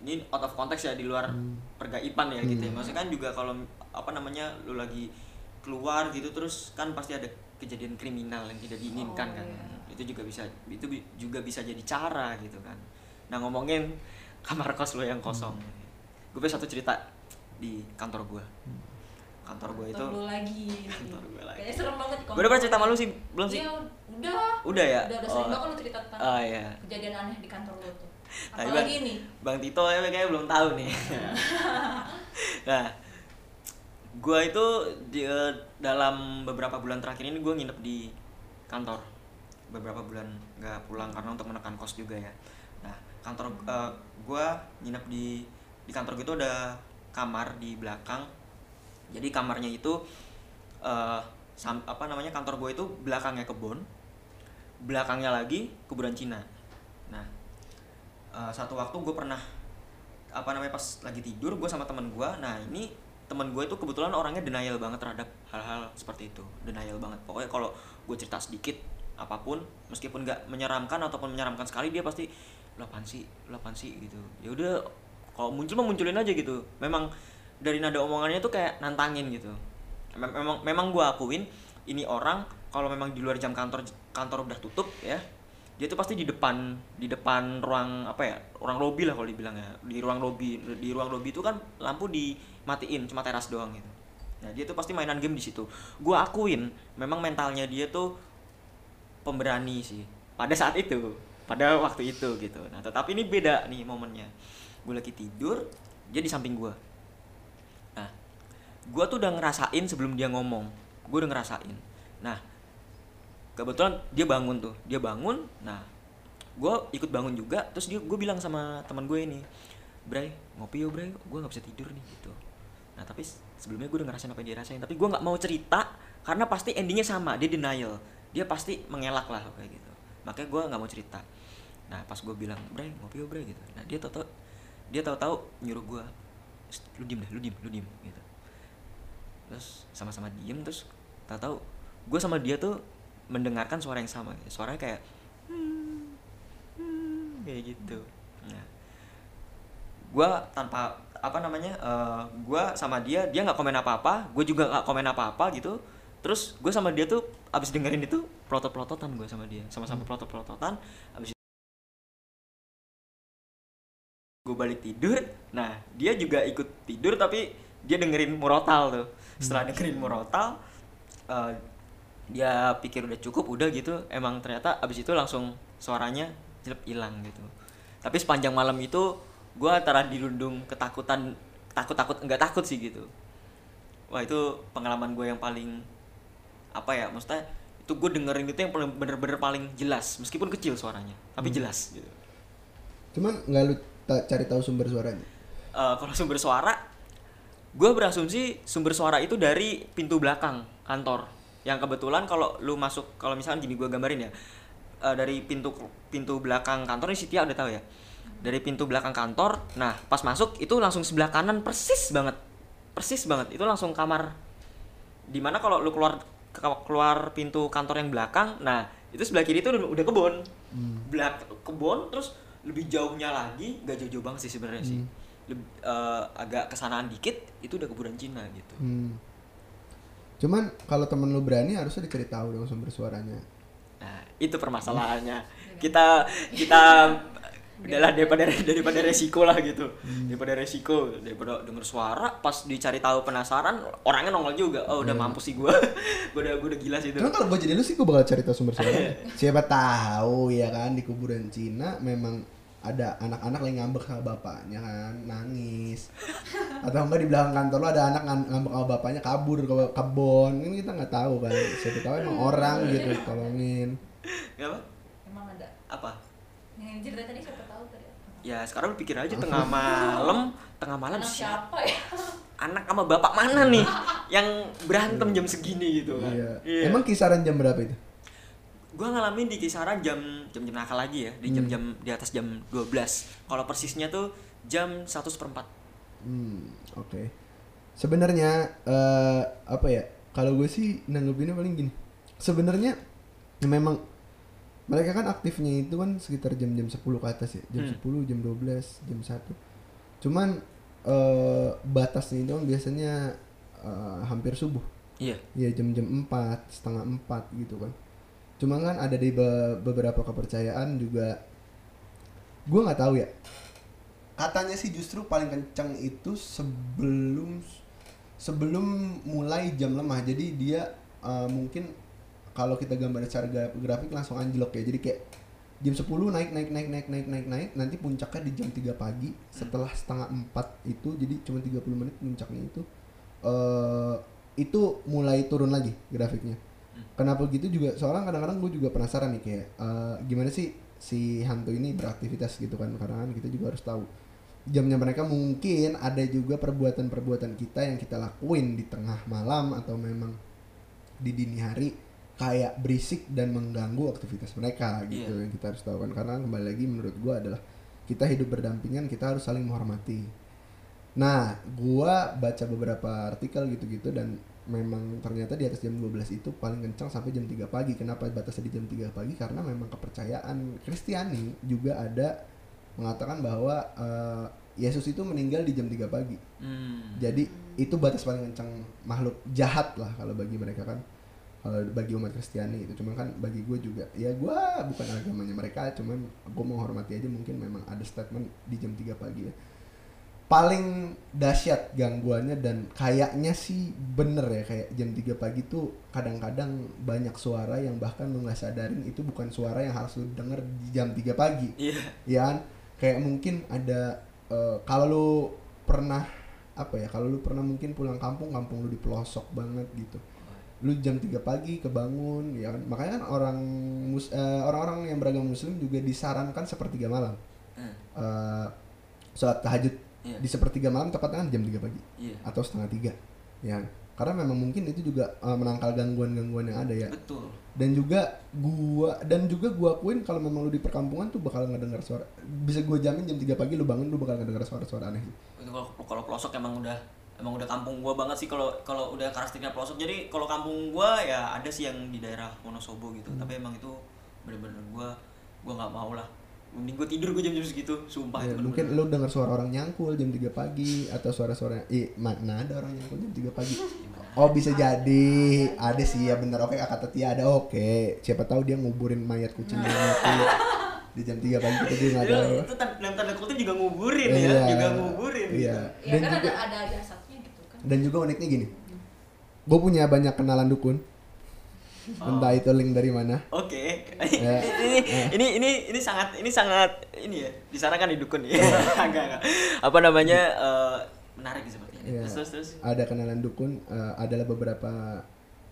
ini out of context ya, di luar pergaiban ya gitu ya. Maksudnya kan juga kalau apa namanya lu lagi keluar gitu terus kan pasti ada kejadian kriminal yang tidak diinginkan kan. Itu juga bisa, itu juga bisa jadi cara gitu kan. Nah, ngomongin kamar kos lo yang kosong. Gue punya satu cerita di kantor gue. Kantor gue lagi. Kayaknya serem banget kok. Gue udah pernah cerita malu sih, belum sih? Ya udah ya. Udah sering banget lu cerita tentang kejadian aneh di kantor lu tuh. Apalagi ini. Bang Tito ya kayaknya belum tahu nih. Nah, gue itu dalam beberapa bulan terakhir ini gue nginep di kantor. Beberapa bulan nggak pulang karena untuk menekan kos juga ya. Nah, kantor gue nginep di kantor gue itu ada kamar di belakang. Jadi kamarnya itu kantor gue itu belakangnya kebun, belakangnya lagi kuburan Cina. Nah, satu waktu gue pernah pas lagi tidur gue sama teman gue. Nah, ini teman gue itu kebetulan orangnya denial banget terhadap hal-hal seperti itu. Denial banget. Pokoknya kalau gue cerita sedikit apapun meskipun nggak menyeramkan ataupun menyeramkan sekali, dia pasti lapan sih gitu. Ya udah kalau munculin aja gitu. Memang dari nada omongannya tuh kayak nantangin gitu. Memang gue akuin ini orang kalau memang di luar jam kantor udah tutup ya, dia tuh pasti di depan ruang ruang lobi lah kalau dibilang ya. Di ruang lobi itu kan lampu dimatiin cuma teras doang gitu. Nah, dia tuh pasti mainan game di situ. Gue akuin memang mentalnya dia tuh pemberani sih pada waktu itu gitu. Nah, tetapi ini beda nih momennya. Gue lagi tidur, dia di samping gue. Gue tuh udah ngerasain sebelum dia ngomong, gue udah ngerasain. Nah, kebetulan dia bangun. Nah, gue ikut bangun juga. Terus gue bilang sama teman gue ini, Bray, ngopi yuk Bray, gue nggak bisa tidur nih gitu. Nah, tapi sebelumnya gue udah ngerasain apa yang dia rasain, tapi gue nggak mau cerita karena pasti endingnya sama, dia denial, dia pasti mengelak lah kayak gitu. Makanya gue nggak mau cerita. Nah, pas gue bilang Bray, ngopi yuk Bray gitu. Nah, dia tahu nyuruh gue, lu diem gitu. Terus sama-sama diem, terus tahu gue sama dia tuh mendengarkan suara yang sama, suaranya kayak kayak gitu. Nah, gue tanpa gue sama dia nggak komen apa-apa, gue juga nggak komen apa-apa gitu. Terus gue sama dia tuh abis dengerin itu pelotot-pelototan, gue sama dia sama-sama pelotot-pelototan. Abis gue balik tidur, nah dia juga ikut tidur tapi dia dengerin murotal tuh. Setelah dengerin murotal, dia pikir udah cukup, udah gitu. Emang ternyata abis itu langsung suaranya jelek hilang gitu. Tapi sepanjang malam itu gue antara dirundung ketakutan, takut-takut, enggak takut sih gitu. Wah, itu pengalaman gue yang paling apa ya, maksudnya itu gue dengerin itu yang bener-bener paling jelas, meskipun kecil suaranya tapi jelas gitu. Cuman nggak lu cari tahu sumber suaranya? Kalau sumber suara, gue berasumsi sumber suara itu dari pintu belakang kantor yang kebetulan kalau lu masuk, kalau misalkan gini gue gambarin ya, dari pintu belakang kantor ini Siti udah tahu ya, dari pintu belakang kantor. Nah pas masuk itu langsung sebelah kanan persis banget itu langsung kamar, dimana kalau lu keluar pintu kantor yang belakang, nah itu sebelah kiri itu udah kebun, kebun, terus lebih jauhnya lagi gak jauh-jauh banget sih sebenarnya sih, agak kesanaan dikit itu udah kuburan Cina gitu. Cuman kalau temen lu berani harusnya diceritahu dong sumber suaranya. Nah itu permasalahannya. kita udahlah daripada resiko lah gitu, daripada denger suara pas dicari tahu penasaran orangnya nongol juga, oh udah mampus sih gue. gue udah gila sih itu. Karena kalau gue jadi lu sih gue bakal cari tahu sumber suaranya. Siapa tahu ya kan di kuburan Cina memang ada anak-anak lagi ngambek sama bapaknya kan, nangis. Atau enggak di belakang kantor lu ada anak ngambek sama bapaknya kabur ke kebon, ini kita nggak tahu kan. Siapa tahu emang orang gitu tolongin. Kenapa? Emang ada apa? Yang cerita tadi siapa tahu tadi. Ya sekarang lu pikir aja tengah malam siapa ya? Anak sama bapak mana nih yang berantem jam segini gitu kan? Iya. Iya. Emang kisaran jam berapa itu? Gua ngalamin di kisaran jam nakal lagi ya, di jam-jam di atas jam 12. Kalau persisnya tuh jam 1:15. Oke. Okay. Sebenarnya apa ya? Kalau gue sih nanggepinnya paling gini. Sebenarnya memang mereka kan aktifnya itu kan sekitar jam-jam 10 ke atas ya. Jam 10, jam 12, jam 1. Cuman batasnya itu kan biasanya hampir subuh. Iya. Yeah. Iya, jam-jam 4, setengah 4 gitu kan. Cuman kan ada di beberapa kepercayaan juga. Gue gak tahu ya. Katanya sih justru paling kencang itu sebelum mulai jam lemah. Jadi dia mungkin kalau kita gambar secara grafik langsung anjlok ya. Jadi kayak jam 10 naik nanti puncaknya di jam 3 pagi setelah setengah 4 itu, jadi cuma 30 menit puncaknya itu mulai turun lagi grafiknya. Kenapa gitu juga soalnya kadang-kadang gue juga penasaran nih kayak gimana sih si hantu ini beraktivitas gitu kan, karena kita juga harus tahu jamnya mereka. Mungkin ada juga perbuatan-perbuatan kita yang kita lakuin di tengah malam atau memang di dini hari kayak berisik dan mengganggu aktivitas mereka gitu, yang kita harus tahu kan. Karena kembali lagi menurut gue adalah kita hidup berdampingan, kita harus saling menghormati. Nah gue baca beberapa artikel gitu-gitu dan memang ternyata di atas jam 12 itu paling kencang sampai jam 3 pagi. Kenapa batasnya di jam 3 pagi? Karena memang kepercayaan Kristiani juga ada mengatakan bahwa Yesus itu meninggal di jam 3 pagi. Jadi itu batas paling kencang makhluk jahat lah kalau bagi mereka kan, bagi umat Kristiani itu. Cuman kan bagi gue juga ya, gue bukan agamanya mereka, cuman gue menghormati aja. Mungkin memang ada statement di jam 3 pagi ya. Paling dahsyat gangguannya dan kayaknya sih bener ya, kayak jam 3 pagi tuh kadang-kadang banyak suara yang bahkan lu gak sadarin itu bukan suara yang harus lu denger di jam 3 pagi. Ya kan? Kayak mungkin ada kalau lu pernah apa ya, kalau lu pernah mungkin pulang kampung lu di pelosok banget gitu, lu jam 3 pagi kebangun ya kan. Makanya kan orang-orang yang beragama muslim juga disarankan sepertiga malam, sholat tahajud di sepertiga malam, tepatnya kan jam 3 pagi atau setengah 3 ya kan? Karena memang mungkin itu juga menangkal gangguan-gangguan yang ada ya. Betul. Dan juga gua akuin kalau memang lu di perkampungan tuh bakal ngedengar suara, bisa gua jamin jam 3 pagi lu bangun lu bakal ngedengar suara-suara aneh. Kalau pelosok emang udah kampung gua banget sih kalau udah karakteristiknya pelosok. Jadi kalau kampung gua ya ada sih yang di daerah Wonosobo gitu, tapi emang itu bener-bener gua nggak mau lah. Mending gua tidur gua jam-jam segitu, sumpah. Ya, mungkin lu denger suara orang nyangkul jam 3 pagi atau suara-suara mana ada orang nyangkul jam 3 pagi. Oh, bisa jadi. Ada sih ya, bener. Oke, kata Tia ada. Oke. Siapa tahu dia nguburin mayat kucing di jam 3 pagi itu juga ada. Itu tanda kutip juga nguburin ya, juga nguburin. Iya. Dan kan juga ada jasad. Dan juga uniknya gini, gue punya banyak kenalan dukun, entah itu link dari mana. Oke. Ya. ini sangat ini ya disarankan di dukun ya. Apa namanya menarik sepertinya. Ya, terus ada kenalan dukun, adalah beberapa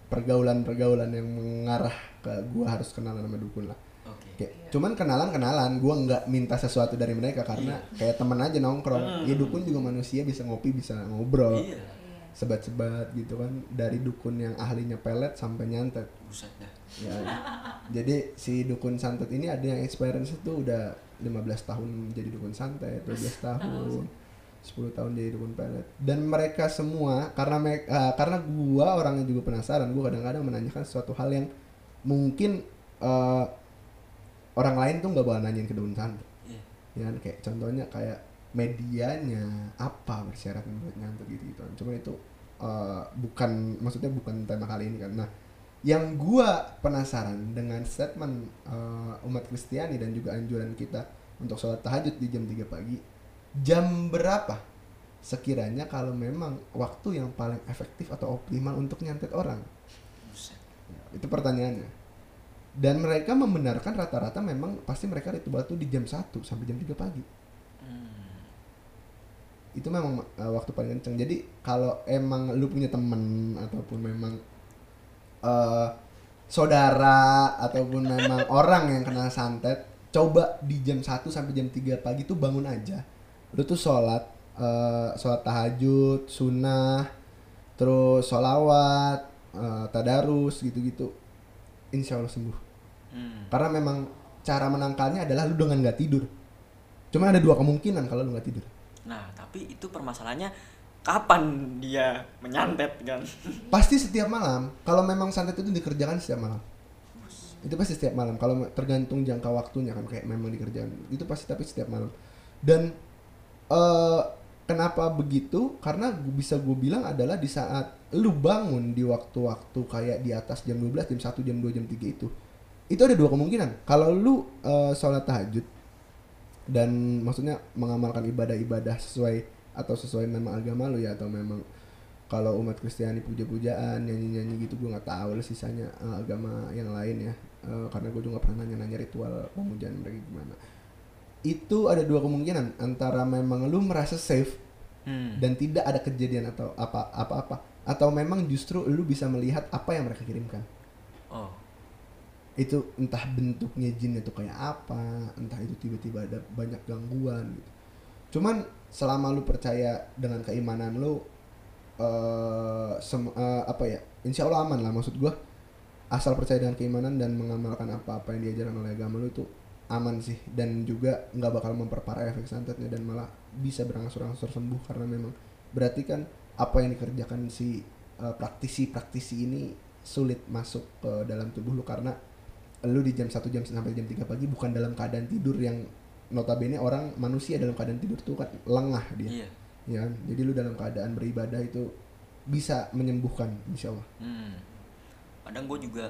pergaulan yang mengarah ke gua harus kenalan sama dukun lah. Okay. Yeah. Cuman kenalan, gua nggak minta sesuatu dari mereka karena kayak teman aja nongkrong. Ya dukun juga manusia, bisa ngopi, bisa ngobrol. Sebat-sebat gitu kan, dari dukun yang ahlinya pelet sampai nyantet. Buset dah. Ya. Jadi si dukun santet ini ada yang experience itu udah 15 tahun jadi dukun santet, 12 tahun, 10 tahun jadi dukun pelet. Dan mereka semua karena gua orangnya juga penasaran, gua kadang-kadang menanyakan sesuatu hal yang mungkin orang lain tuh nggak bakal nanyain ke dukun santet. Ya kan, kayak contohnya kayak medianya apa persyaratan buat nyantet gitu. Cuman itu bukan tema kali ini kan. Nah, yang gua penasaran dengan statement umat Kristiani dan juga anjuran kita untuk sholat tahajud di jam 3 pagi. Jam berapa sekiranya kalau memang waktu yang paling efektif atau optimal untuk nyantet orang? Itu pertanyaannya. Dan mereka membenarkan rata-rata memang pasti mereka ritual itu di jam 1 sampai jam 3 pagi. Itu memang waktu paling kenceng. Jadi kalau emang lu punya temen ataupun memang saudara ataupun memang orang yang kena santet, coba di jam 1 sampai jam 3 pagi tuh bangun aja. Lu tuh sholat tahajud, sunnah, terus sholawat, tadarus gitu-gitu. Insya Allah sembuh. Karena memang cara menangkalnya adalah lu dengan gak tidur. Cuma ada dua kemungkinan kalau lu gak tidur. Nah, tapi itu permasalahannya kapan dia menyantet kan? Pasti setiap malam. Kalau memang santet itu dikerjakan setiap malam. Itu pasti setiap malam. Kalau tergantung jangka waktunya kan, kayak memang dikerjakan. Itu pasti tapi setiap malam. Dan kenapa begitu? Karena bisa gue bilang adalah di saat lu bangun di waktu-waktu kayak di atas jam 12, jam 1, jam 2, jam 3 itu ada dua kemungkinan. Kalau lu sholat tahajud dan maksudnya mengamalkan ibadah-ibadah sesuai memang agama lu ya, atau memang kalau umat Kristiani puja-pujaan, nyanyi-nyanyi gitu, gue nggak tahu lah sisanya agama yang lain ya, karena gue juga nggak pernah nanya ritual pemujaan mereka gimana. Itu ada dua kemungkinan, antara memang lu merasa safe dan tidak ada kejadian atau apa-apa, atau memang justru lu bisa melihat apa yang mereka kirimkan. Itu entah bentuknya jin itu kayak apa, entah itu tiba-tiba ada banyak gangguan gitu. Cuman selama lu percaya dengan keimanan lu, insya Allah aman lah. Maksud gue, asal percaya dengan keimanan dan mengamalkan apa-apa yang diajarkan oleh agama lu itu aman sih. Dan juga gak bakal memperparah efek santetnya dan malah bisa berangsur-angsur sembuh. Karena memang berarti kan apa yang dikerjakan si praktisi-praktisi ini sulit masuk ke dalam tubuh lu, karena lu di jam 1 jam sampai jam 3 pagi bukan dalam keadaan tidur yang notabene orang manusia dalam keadaan tidur tuh kan lengah dia. Iya. Ya, jadi lu dalam keadaan beribadah itu bisa menyembuhkan insyaallah. Kadang gue juga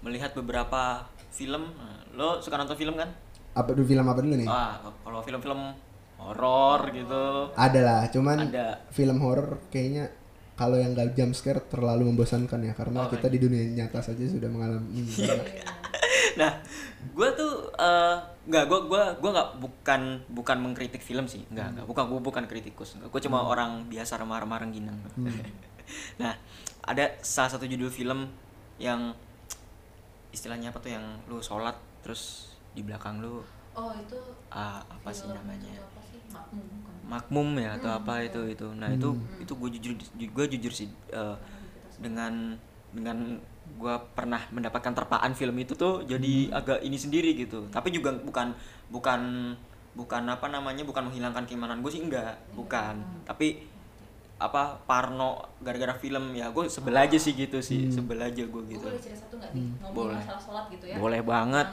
melihat beberapa film. Lo suka nonton film kan? Apa dulu film apa dulu nih? Kalau film-film horor gitu. Adalah, cuman ada. Film horor kayaknya kalau yang gak jump scare terlalu membosankan ya, karena kita di dunia nyata saja sudah mengalami. Nah, gue tuh bukan mengkritik film sih, bukan kritikus, gue cuma orang biasa remah-remah rengginang. Nah, ada salah satu judul film yang istilahnya apa tuh, yang lu sholat terus di belakang lu. Itu apa sih namanya? Makmum ya atau apa itu. Nah, itu gue jujur sih, dengan gue pernah mendapatkan terpaan film itu tuh jadi agak ini sendiri gitu. Tapi juga bukan apa namanya, bukan menghilangkan keimanan gue sih, enggak, bukan. Tapi apa, parno gara-gara film ya, gue sebel aja sih gitu sih. Sebel aja gue gitu. Boleh cerita satu enggak nih? Ngomongin masalah sholat gitu ya. Boleh banget.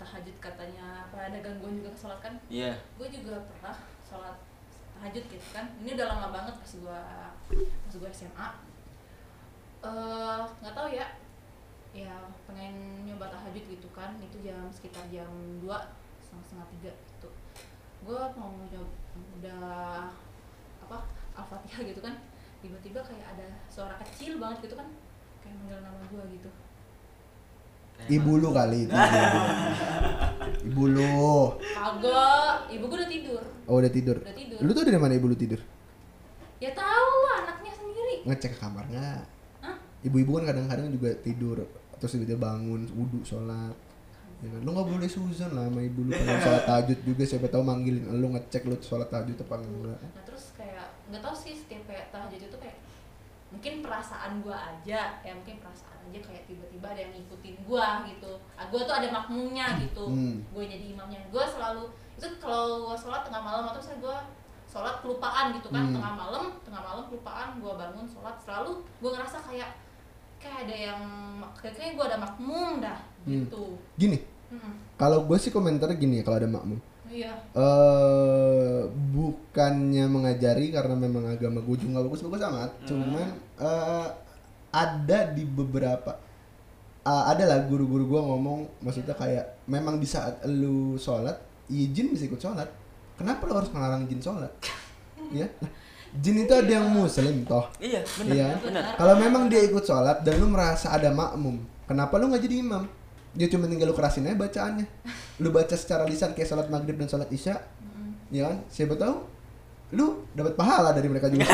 Tahajud katanya apa ada gangguan juga ke sholat kan? Iya. Yeah. Gue juga pernah sholat tahajud gitu kan. Ini udah lama banget pas gue SMA. Nggak tahu ya. Ya pengen nyoba tahajud gitu kan. Itu jam sekitar jam 2 setengah 3 gitu. Gue mau nyoba udah apa Al-Fatihah gitu kan. Tiba-tiba kayak ada suara kecil banget gitu kan. Kayak manggil nama gue gitu. Ibu lu kali itu. Ibu lu. Kagak, ibu gua udah tidur. Oh, udah tidur. Udah tidur. Lu tuh dari mana ibu lu tidur? Ya tahu lah, anaknya sendiri. Ngecek ke kamar enggak? Hah? Ibu-ibu kan kadang-kadang juga tidur terus tiba-tiba bangun, wudu, sholat. Ya, lu nggak boleh suzon lah sama ibu lu kalau sholat tahajud juga, siapa tahu manggilin lu ngecek lu sholat tahajud apa enggak. Nah terus kayak nggak tahu sih, setiap kayak tahajud itu kayak mungkin perasaan gua aja ya, mungkin perasaan aja kayak tiba-tiba ada yang ngikutin gua gitu. Gua tuh ada makmumnya gitu, gua jadi imamnya. Gua selalu itu kalau gua sholat tengah malam atau misalnya gua sholat kelupaan gitu kan, tengah malam kelupaan, gua bangun sholat selalu gua ngerasa kayak ada yang kayaknya gue ada makmum dah gitu. Gini, kalau gue sih komentarnya gini, kalau ada makmum, iya. Bukannya mengajari karena memang agama gue juga nggak bagus-bagus amat, cuman ada di beberapa, ada lah guru-guru gue ngomong, maksudnya kayak memang di saat lu sholat, jin bisa ikut sholat, kenapa lu harus ngelarang jin sholat? Ya. Jin itu ada yang muslim toh. Iya, benar. Iya. Kalau memang dia ikut sholat dan lu merasa ada makmum, kenapa lu nggak jadi imam? Dia cuma tinggal lu kerasin aja bacaannya. Lu baca secara lisan kayak sholat maghrib dan sholat isya, ya kan? Siapa tahu lu dapat pahala dari mereka juga.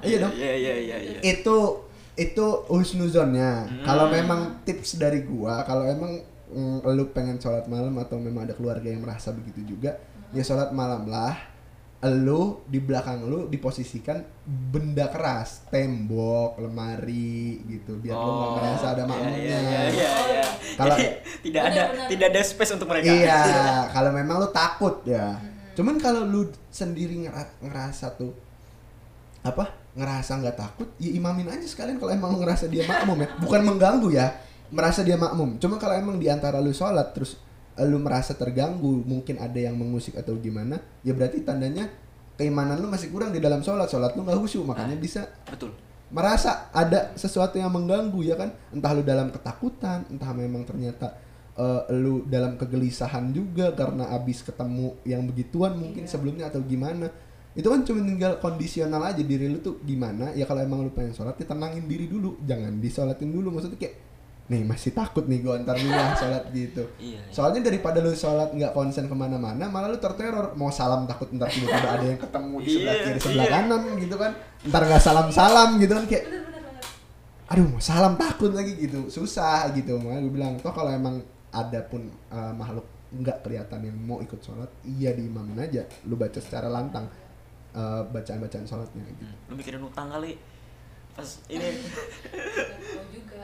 Iya dong. Iya. Itu husnuzonnya. Kalau memang tips dari gua, kalau emang lu pengen sholat malam atau memang ada keluarga yang merasa begitu juga, ya sholat malam lah. Lu di belakang lu diposisikan benda keras, tembok, lemari gitu, biar lu nggak merasa ada makmumnya. Iya. Kalau tidak ada space untuk mereka. Iya, kalau memang lu takut ya. Cuman kalau lu sendiri ngerasa tuh ngerasa nggak takut, ya imamin aja sekalian kalau emang lu ngerasa dia makmum ya. Bukan mengganggu ya, merasa dia makmum. Cuma kalau emang diantara lu sholat terus lu merasa terganggu, mungkin ada yang mengusik atau gimana, ya berarti tandanya keimanan lu masih kurang di dalam sholat lu nggak khusyuk, makanya bisa betul merasa ada sesuatu yang mengganggu, ya kan, entah lu dalam ketakutan, entah memang ternyata lu dalam kegelisahan juga karena abis ketemu yang begituan mungkin sebelumnya atau gimana. Itu kan cuma tinggal kondisional aja diri lu tuh gimana ya. Kalau emang lu pengen sholat, ya tenangin diri dulu, jangan disolatin dulu, maksudnya kayak nih masih takut nih gue antar lu lah sholat gitu. Iya. Soalnya daripada lu sholat nggak konsen kemana-mana, malah lu terteror. Mau salam takut ntar tiba-tiba ada yang ketemu di sebelah kiri, sebelah kanan gitu kan. Ntar nggak salam-salam gitu kan, kayak aduh mau salam takut lagi gitu, susah gitu. Makanya gue bilang toh kalau emang ada pun makhluk nggak kelihatan yang mau ikut sholat, iya diimamin aja. Lu baca secara lantang bacaan-bacaan sholatnya gitu. Lu mikirin utang kali. Ini juga.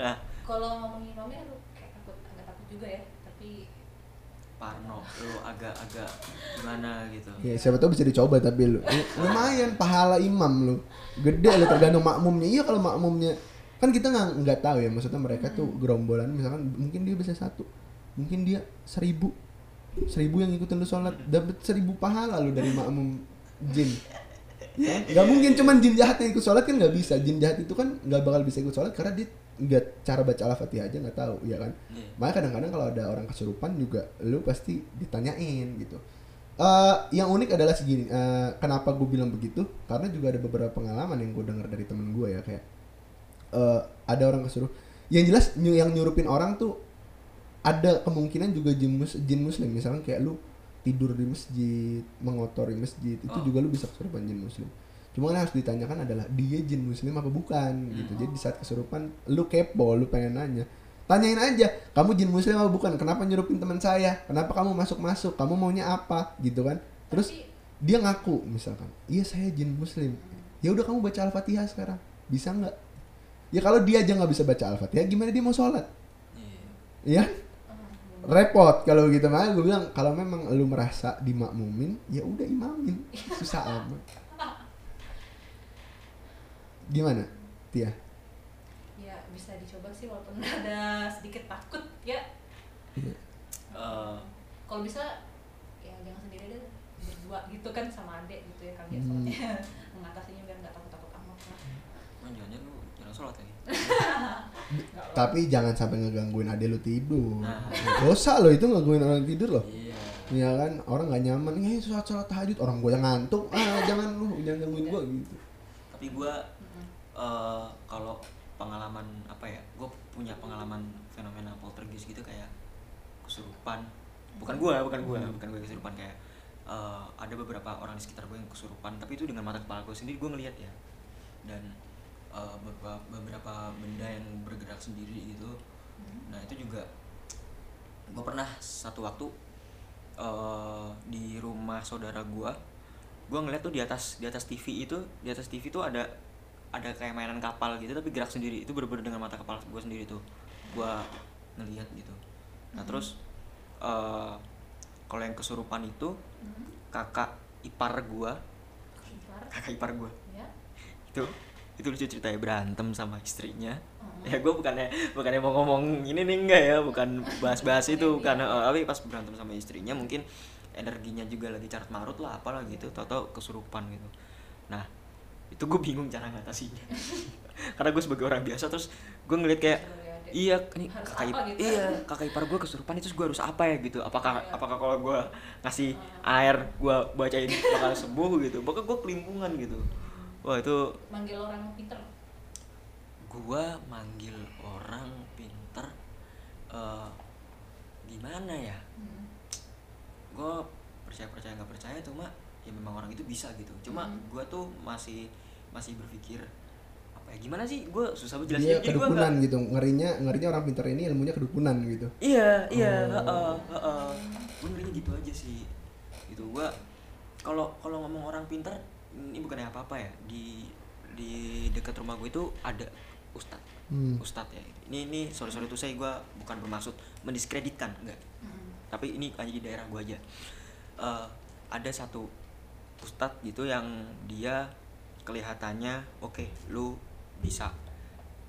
Nah. Kalau ngomongin imamnya lu kayak agak takut juga ya, tapi parno lu agak gimana gitu. Ya siapa tahu bisa dicoba, tapi lu lumayan pahala imam lu. Gede lu tergantung makmumnya. Iya kalau makmumnya kan kita nggak tahu ya, maksudnya mereka tuh gerombolan, misalkan mungkin dia bisa satu, mungkin dia 1000 yang ngikutin lu sholat, dapat 1000 pahala lu dari makmum jin. Ya, gak mungkin cuman jin jahat yang ikut sholat, kan gak bisa. Jin jahat itu kan gak bakal bisa ikut sholat karena dia gak, cara baca Al-Fatihah aja gak tahu, ya kan. Makanya kadang-kadang kalau ada orang kesurupan juga lu pasti ditanyain gitu. Yang unik adalah segini, kenapa gue bilang begitu, karena juga ada beberapa pengalaman yang gue dengar dari temen gue ya, kayak ada orang kesurupan. Yang jelas yang nyurupin orang tuh ada kemungkinan juga jin muslim. Misalnya kayak lu tidur di masjid, mengotori masjid, itu juga lu bisa kesurupan jin muslim. Cuma kan harus ditanyakan adalah dia jin muslim apa bukan gitu. Jadi di saat kesurupan lu kepo, lu pengen nanya, tanyain aja, kamu jin muslim apa bukan, kenapa nyurupin teman saya, kenapa kamu masuk, kamu maunya apa gitu kan. Terus dia ngaku misalkan, iya saya jin muslim, ya udah kamu baca Al-Fatihah sekarang, bisa nggak? Ya kalau dia aja nggak bisa baca Al-Fatihah, gimana dia mau sholat? Ya? Repot kalau gitu. Makanya gue bilang kalau memang lu merasa dimakmumin, ya udah imamin, susah amat. Gimana, Tia? Ya bisa dicoba sih walaupun ada sedikit takut ya. Kalau bisa ya jangan sendiri deh, berdua gitu kan sama adek gitu ya, kalian soalnya mengatasinya biar nggak takut amat lah. Jangan lu jangan sholat lagi. Tapi jangan sampai ngegangguin adek lu tidur. Dosa lo itu ngegangguin orang tidur loh. Iya kan, orang nggak nyaman. Nih sholat tahajud orang gue yang ngantuk. Jangan lu, jangan gangguin gue gitu. Tapi gue kalau pengalaman apa ya, gue punya pengalaman fenomena poltergeist gitu, kayak kesurupan. Bukan gue kesurupan, kayak ada beberapa orang di sekitar gue yang kesurupan, tapi itu dengan mata kepala gue sendiri, gue ngelihat ya. Dan beberapa benda yang bergerak sendiri gitu. Nah itu juga gue pernah satu waktu di rumah saudara gue ngeliat tuh di atas TV itu, di atas TV tuh ada kayak mainan kapal gitu, tapi gerak sendiri. Itu bener-bener dengan mata kepala gue sendiri tuh gue ngeliat gitu. Nah terus kalau yang kesurupan itu kakak ipar gue yeah. itu lucu ceritanya, berantem sama istrinya. Ya gue bukannya mau ngomong ini nih, enggak ya, bukan bahas-bahas itu karena tapi pas berantem sama istrinya mungkin energinya juga lagi carut marut lah apalah gitu, tau-tau kesurupan gitu. Nah itu gue bingung cara ngatasinya karena gue sebagai orang biasa, terus gue ngeliat kayak iya ini kakak ipar gue kesurupan, itu gue harus apa ya gitu, apakah kalau gue ngasih air gue bacain bakal sembuh gitu, bahkan gue kelimpungan gitu. Wah itu manggil orang pinter, gimana ya, gue percaya nggak percaya, cuma ya memang orang itu bisa gitu. Cuma gue tuh masih berpikir gimana sih, gue susah banget jelasin. Iya, kedukunan gitu, ngerinya orang pintar ini ilmunya kedukunan gitu. Iya. Gue ngerinya gitu aja sih gitu. Gue kalau ngomong orang pintar ini bukannya apa ya, di dekat rumah gue itu ada ustad ya, ini sorry tuh, saya gue bukan bermaksud mendiskreditkan, enggak, tapi ini hanya di daerah gue aja. Ada satu ustad gitu yang dia kelihatannya oke, lu bisa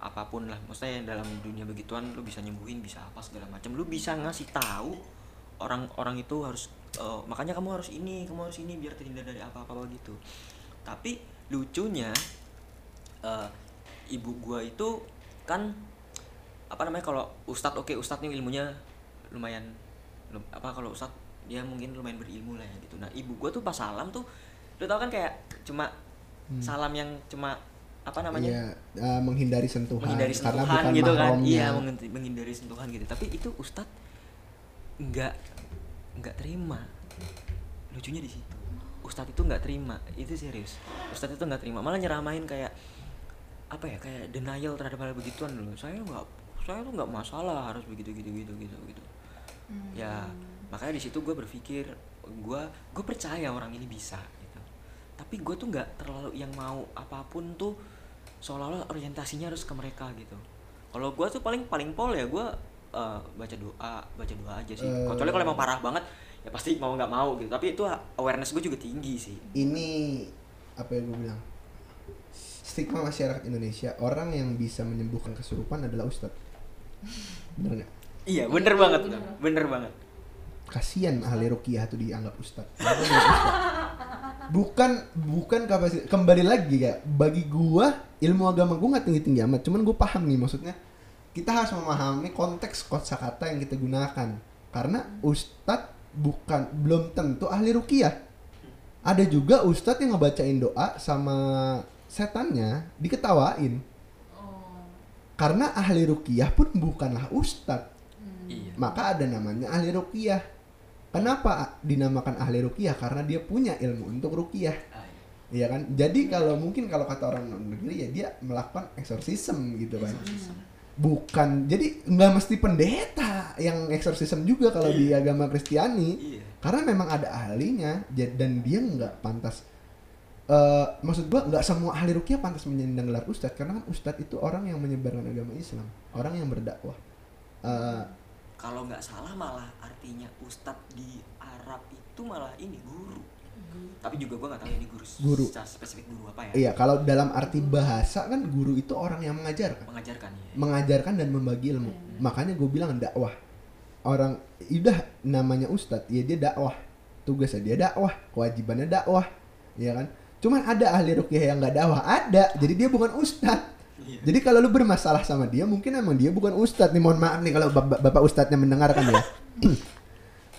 apapun lah, maksudnya dalam dunia begituan lu bisa nyembuhin, bisa apa segala macam, lu bisa ngasih tahu orang-orang itu harus makanya kamu harus ini biar terhindar dari apa-apa gitu. Tapi lucunya ibu gua itu kan apa namanya, kalau ustadz ustadz nih ilmunya lumayan apa, kalau ustadz dia mungkin lumayan berilmu lah ya gitu. Nah ibu gua tuh pas salam tuh lu tau kan kayak cuma salam yang cuma apa namanya, iya, menghindari sentuhan karena bukan gitu kan, iya menghindari sentuhan gitu. Tapi itu ustadz nggak terima, lucunya di situ ustadz itu nggak terima, itu serius ustadz itu nggak terima, malah nyeramain kayak apa ya, kayak denial terhadap hal begituan loh. Saya tuh nggak masalah harus begitu. Ya makanya di situ gue berpikir gue percaya orang ini bisa, tapi gue tuh nggak terlalu yang mau apapun tuh seolah-olah orientasinya harus ke mereka gitu. Kalau gue tuh paling pol ya, gue baca doa aja sih. Kecuali kalau emang parah banget ya pasti mau nggak mau gitu. Tapi itu awareness gue juga tinggi sih. Ini apa yang gue bilang, stigma masyarakat Indonesia, orang yang bisa menyembuhkan kesurupan adalah ustadz. Bener nggak? Iya bener banget. Kasian ahli ruqyah tuh dianggap ustadz. Bukan kapasitas, kembali lagi ya, bagi gua ilmu agama gua nggak tinggi-tinggi amat, cuman gua paham nih, maksudnya kita harus memahami konteks kosakata yang kita gunakan, karena ustadz belum tentu ahli ruqyah. Ada juga ustadz yang ngebacain doa sama setannya diketawain, karena ahli ruqyah pun bukanlah ustadz. Maka ada namanya ahli ruqyah. Kenapa dinamakan ahli ruqyah? Karena dia punya ilmu untuk ruqyah. Iya kan? Jadi kalau mungkin kalau kata orang non-negeri ya dia melakukan eksorsisme gitu kan. Bukan, jadi nggak mesti pendeta yang eksorsisme juga kalau di agama Kristiani. Karena memang ada ahlinya dan dia nggak pantas. Maksud gua nggak semua ahli ruqyah pantas menyandang gelar ustadz, karena kan ustadz itu orang yang menyebarkan agama Islam, orang yang berdakwah. Kalau nggak salah malah artinya ustadz di Arab itu malah ini guru. Tapi juga gue nggak tahu ini guru secara spesifik guru apa ya. Iya, kalau dalam arti bahasa kan guru itu orang yang mengajarkan. Mengajarkan dan membagi ilmu. Makanya gue bilang dakwah. Orang udah namanya ustadz, ya dia dakwah. Tugasnya dia dakwah, kewajibannya dakwah, ya kan? Cuman ada ahli ruqyah yang nggak dakwah, ada. Jadi dia bukan ustadz. Jadi kalau lu bermasalah sama dia, mungkin emang dia bukan ustadz nih, mohon maaf nih kalau bapak ustadznya mendengarkan ya.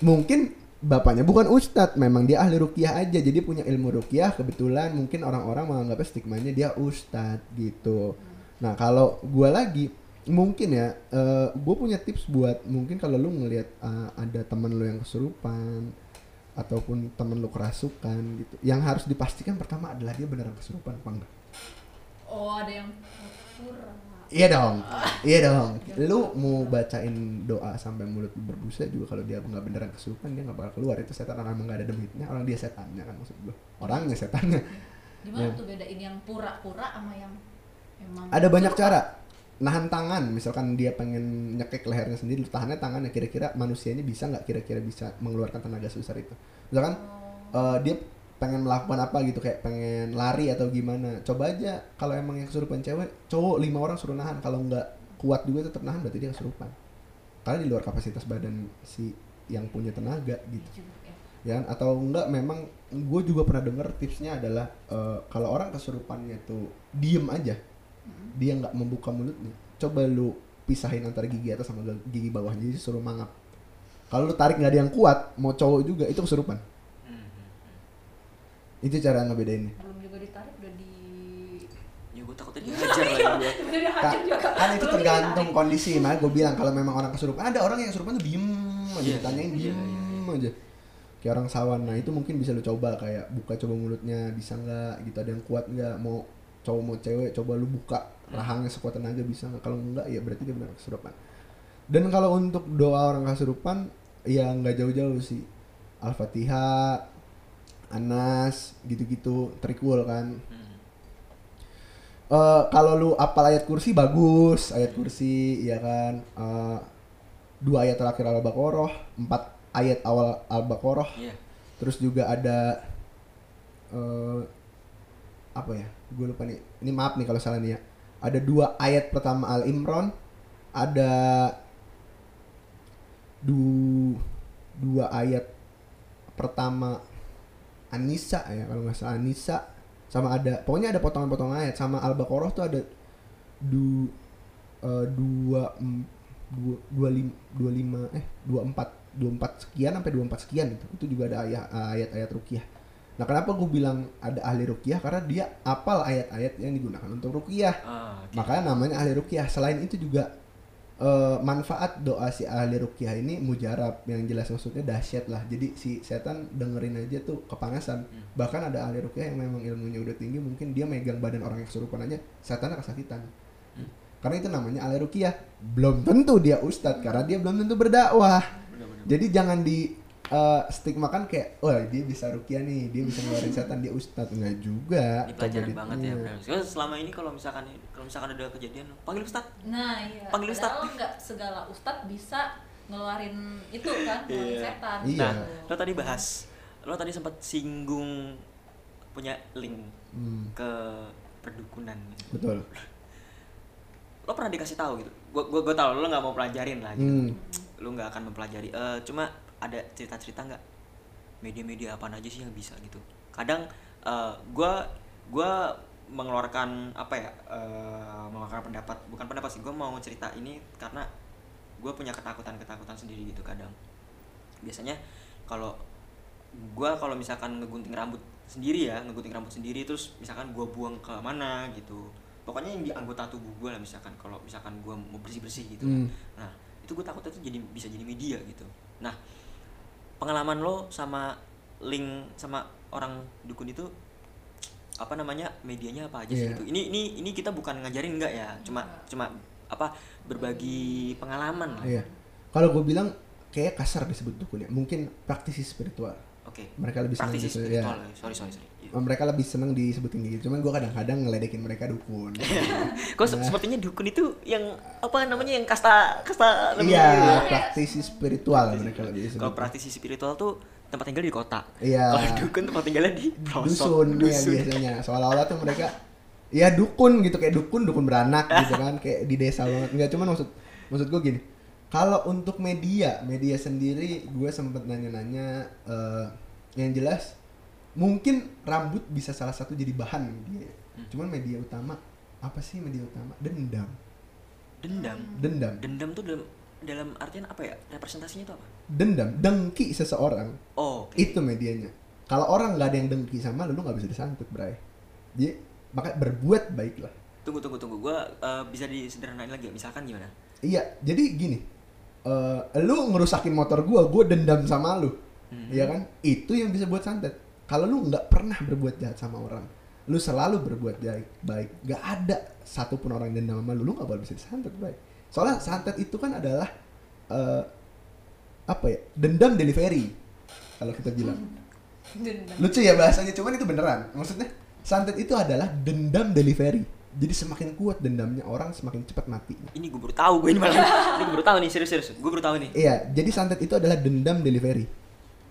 Mungkin bapaknya bukan ustadz, memang dia ahli ruqyah aja, jadi punya ilmu ruqyah, kebetulan mungkin orang-orang menganggapnya stigmanya dia ustadz gitu. Nah kalau gue lagi mungkin ya, gue punya tips buat mungkin kalau lu ngelihat ada temen lu yang kesurupan ataupun temen lu kerasukan gitu, yang harus dipastikan pertama adalah dia beneran kesurupan apa enggak. Oh ada yang kurang. Iya dong, iya dong. Lu mau bacain doa sampai mulut berbusa juga, kalau dia nggak beneran kesurupan dia nggak bakal keluar. Itu setan orang nggak ada demitnya, orang dia setannya kan maksud gue. Orangnya setannya. Gimana ya tuh bedain yang pura-pura sama yang emang? Ada banyak cara. Nahan tangan, misalkan dia pengen nyekek lehernya sendiri, lu tahannya tangannya, kira-kira manusianya bisa nggak, kira-kira bisa mengeluarkan tenaga sebesar itu. Misalkan dia pengen melakukan apa gitu, kayak pengen lari atau gimana, coba aja kalau emang yang kesurupan cewek, cowok 5 orang suruh nahan, kalau nggak kuat juga tetap nahan, berarti dia kesurupan karena di luar kapasitas badan si yang punya tenaga gitu ya. Atau enggak, memang gue juga pernah denger tipsnya adalah kalau orang kesurupannya tuh diem aja, dia nggak membuka mulutnya, coba lu pisahin antara gigi atas sama gigi bawah, jadi suruh mangap. Kalau lu tarik nggak ada yang kuat, mau cowok juga, itu kesurupan. Itu cara ngebedainnya. Belum juga ditarik udah di... Ya gue takutnya dihajar lagi. Udah dihajar juga. Kan itu tergantung kondisi. Makanya gue bilang kalau memang orang kesurupan, ada orang yang kesurupan tuh diem aja, ditanyain diem aja kayak orang sawan. Nah itu mungkin bisa lo coba, kayak buka coba mulutnya, bisa nggak gitu, ada yang kuat nggak, mau cowok mau cewek, coba lu buka rahangnya sekuat tenaga, bisa nggak. Kalau nggak ya berarti dia benar kesurupan. Dan kalau untuk doa orang kesurupan ya nggak jauh-jauh sih, Al-Fatihah, Anas, gitu-gitu, trikul kan. Kalau lu apal ayat kursi bagus, ayat kursi ya kan. 2 ayat terakhir Al-Baqarah, 4 ayat awal Al-Baqarah. Yeah. Terus juga ada apa ya? Gue lupa nih. Ini maaf nih kalau salah nih ya. Ada 2 ayat pertama Al-Imran, ada 2 ayat pertama Anisa ya kalau nggak salah, Anisa, sama ada pokoknya ada potongan-potongan ayat. Sama Al-Baqarah tuh ada 24 sekian sampai 24 sekian gitu. Itu juga ada ayat-ayat ruqyah. Nah kenapa gue bilang ada ahli ruqyah, karena dia apal ayat-ayat yang digunakan untuk ruqyah. Okay. Makanya namanya ahli ruqyah. Selain itu juga manfaat doa si ahli ruqyah ini mujarab, yang jelas maksudnya dahsyat lah, jadi si setan dengerin aja tuh kepanasan. Bahkan ada ahli ruqyah yang memang ilmunya udah tinggi, mungkin dia megang badan orang yang kesurupan aja, setannya kesakitan. Karena itu namanya ahli ruqyah, belum tentu dia ustadz, karena dia belum tentu berdakwah. Jadi jangan di stigmakan kayak, wah dia bisa ruqyah nih, dia bisa ngeluarin setan, dia ustadz. Nggak juga. Ini pelajaran banget ya. Soalnya selama ini kalau misalkan ada kejadian, panggil ustadz. Nah iya. Panggil ustadz. Padahal nggak segala ustadz bisa ngeluarin itu kan, ngeluarin setan. Iya. Nah, lo tadi sempat singgung punya link ke perdukunan. Betul. Lo pernah dikasih tahu gitu? Gue tau lo nggak mau pelajarin lah gitu. Lo nggak akan mempelajari. Cuma ada cerita-cerita nggak, media-media apa aja sih yang bisa gitu? Kadang gue mengeluarkan apa ya, mengeluarkan pendapat, bukan pendapat sih, gue mau cerita ini karena gue punya ketakutan sendiri gitu. Kadang biasanya kalau misalkan ngegunting rambut sendiri terus misalkan gue buang ke mana gitu, pokoknya yang di anggota tubuh gue lah, misalkan kalau misalkan gue mau bersih-bersih gitu. Nah itu gue takut itu bisa jadi media gitu. Nah pengalaman lo sama link sama orang dukun itu apa namanya, medianya apa aja sih gitu? Ini kita bukan ngajarin enggak ya, cuma apa, berbagi pengalaman lah. Kalau gue bilang kayak kasar disebut dukun ya, mungkin praktisi spiritual. Mereka lebih senang praktisi spiritual ya. sorry mereka lebih senang disebutin gitu, cuman gue kadang-kadang ngeledekin mereka dukun. Kok sepertinya dukun itu yang apa namanya, yang kasta lebih. Iya, praktisi spiritual mereka lebih disebut. Kalau praktisi spiritual tuh tempat tinggal di kota. Iya. Kalau dukun tempat tinggalnya di dusun. Ya, biasanya. Seolah-olah tuh mereka ya dukun gitu, kayak dukun beranak gitu kan, kayak di desa banget. Enggak, cuman maksud gue gini. Kalau untuk media sendiri gue sempet nanya-nanya, yang jelas mungkin rambut bisa salah satu jadi bahan dia. Cuman media utama apa sih? Media utama dendam tuh dalam artian apa ya, representasinya itu apa? Dengki seseorang. Itu medianya. Kalau orang nggak ada yang dengki sama lu nggak bisa disangkut, bray. Dia makanya berbuat baiklah. Tunggu. Gue bisa disederhanain lagi ya? Misalkan gimana? Iya, jadi gini. Lu ngerusakin motor gue dendam sama lu. Iya kan? Itu yang bisa buat santet. Kalau lu gak pernah berbuat jahat sama orang, lu selalu berbuat baik. Gak ada satupun orang yang dendam sama lu, lu gak boleh bisa disantet, baik. Soalnya santet itu kan adalah dendam delivery kalau kita bilang. Lucu ya bahasanya, cuman itu beneran. Maksudnya santet itu adalah dendam delivery. Jadi semakin kuat dendamnya orang, semakin cepat mati. Ini gue baru tahu, nih serius. Gue baru tahu nih. Iya, jadi santet itu adalah dendam delivery.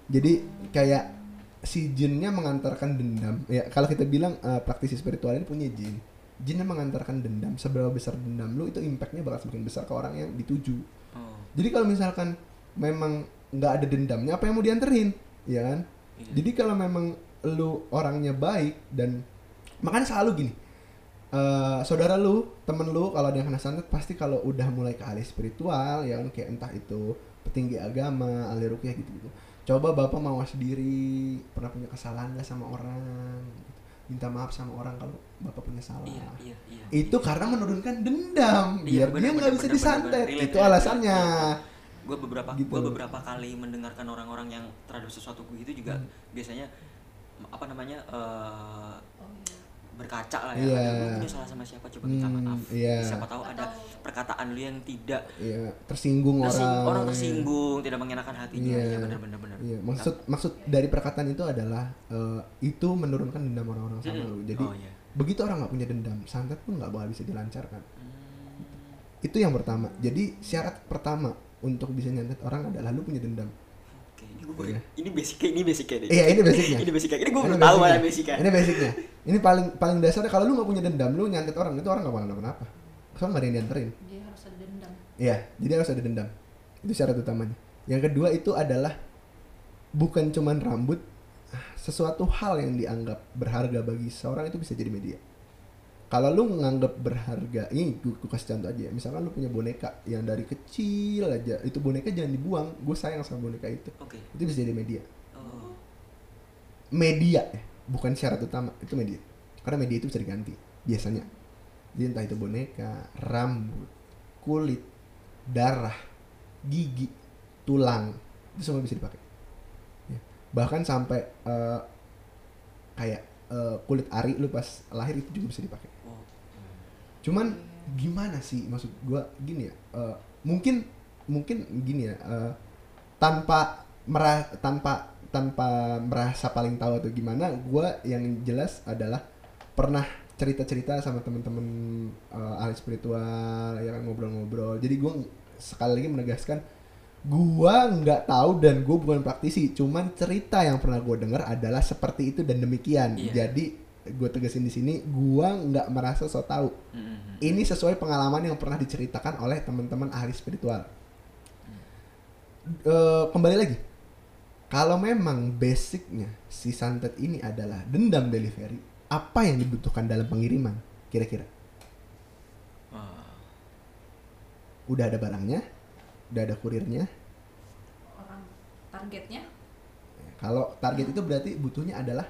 Jadi kayak si jinnya mengantarkan dendam. Ya, kalau kita bilang praktisi spiritual ini punya jin. Jinnya mengantarkan dendam, seberapa besar dendam lu itu impactnya bakal semakin besar ke orang yang dituju. Jadi kalau misalkan memang nggak ada dendamnya, apa yang mau dianterin, ya kan? Jadi kalau memang lu orangnya baik dan makanya selalu gini, saudara lu, temen lu kalau ada yang kena santet pasti kalau udah mulai ke alih spiritual, ya kan, kayak entah itu petinggi agama, ahli ruqyah gitu. Coba bapak mawas diri, pernah punya kesalahan nggak sama orang? Minta maaf sama orang kalau bapak punya salah. Iya, itu iya. Karena menurunkan dendam, biar dia nggak bisa disantet. Itu alasannya. Gue beberapa kali mendengarkan orang-orang yang terhadap sesuatu gitu juga biasanya berkaca lah ya. Lu punya salah sama siapa? Coba minta maaf. Siapa tahu ada perkataan lu yang tidak tersinggung orang. Orang tersinggung, tidak mengenakan hatinya. Iya, benar. Iya, maksud dari perkataan itu adalah itu menurunkan dendam orang-orang sama lu. Jadi begitu orang nggak punya dendam, santet pun nggak bakal bisa dilancarkan. Itu yang pertama. Jadi syarat pertama untuk bisa nyantet orang adalah lu punya dendam. Oke, ini basicnya. Iya, ini basicnya. Ini gue belum tahu mana basicnya. Ini basicnya. Ini paling dasarnya, kalau lu nggak punya dendam, lu nyantet orang, itu orang nggak bakal kenapa-napa. Soalnya nggak ada yang dianterin. Dia harus ada dendam. Iya, jadi harus ada dendam. Itu syarat utamanya. Yang kedua itu adalah bukan cuman rambut, sesuatu hal yang dianggap berharga bagi seorang itu bisa jadi media. Kalau lu nganggap berharga, ini gue kasih contoh aja ya. Misalkan lu punya boneka yang dari kecil aja, itu boneka jangan dibuang, gue sayang sama boneka itu. Okay. Itu bisa jadi media. Media ya, bukan syarat utama, itu media. Karena media itu bisa diganti, biasanya. Jadi entah itu boneka, rambut, kulit, darah, gigi, tulang, itu semua bisa dipakai. Ya. Bahkan sampai kulit ari lu pas lahir itu juga bisa dipakai. Cuman gimana sih, maksud gue gini ya, mungkin gini ya, tanpa merasa paling tahu atau gimana, gue yang jelas adalah pernah cerita sama temen-temen ahli spiritual, ya kan, ngobrol-ngobrol. Jadi gue sekali lagi menegaskan, gue nggak tahu dan gue bukan praktisi, cuman cerita yang pernah gue dengar adalah seperti itu dan demikian. Jadi gue tegasin di sini, gue nggak merasa so tahu. Ini sesuai pengalaman yang pernah diceritakan oleh teman-teman ahli spiritual. Kembali lagi, kalau memang basicnya si santet ini adalah dendam delivery, apa yang dibutuhkan dalam pengiriman kira-kira? Udah ada barangnya, udah ada kurirnya, orang targetnya. Kalau target itu berarti butuhnya adalah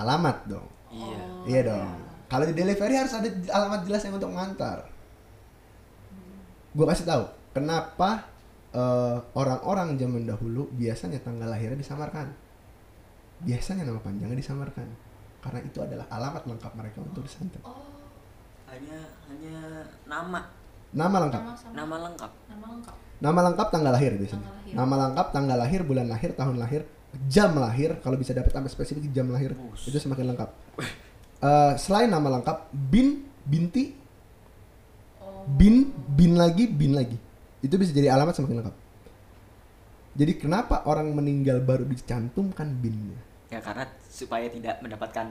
alamat dong. Iya dong. Kalau di delivery harus ada alamat jelas yang untuk mengantar. Gue kasih tahu kenapa orang-orang zaman dahulu biasanya tanggal lahirnya disamarkan, biasanya nama panjangnya disamarkan, karena itu adalah alamat lengkap mereka untuk disantet. Hanya Nama lengkap. Nama lengkap, tanggal lahir biasanya. Nama lengkap, tanggal lahir, bulan lahir, tahun lahir, jam lahir. Kalau bisa dapat sampai spesifik jam lahir, itu semakin lengkap. Selain nama lengkap, bin, binti, bin lagi. Itu bisa jadi alamat semakin lengkap. Jadi kenapa orang meninggal baru dicantumkan binnya? Ya karena supaya tidak mendapatkan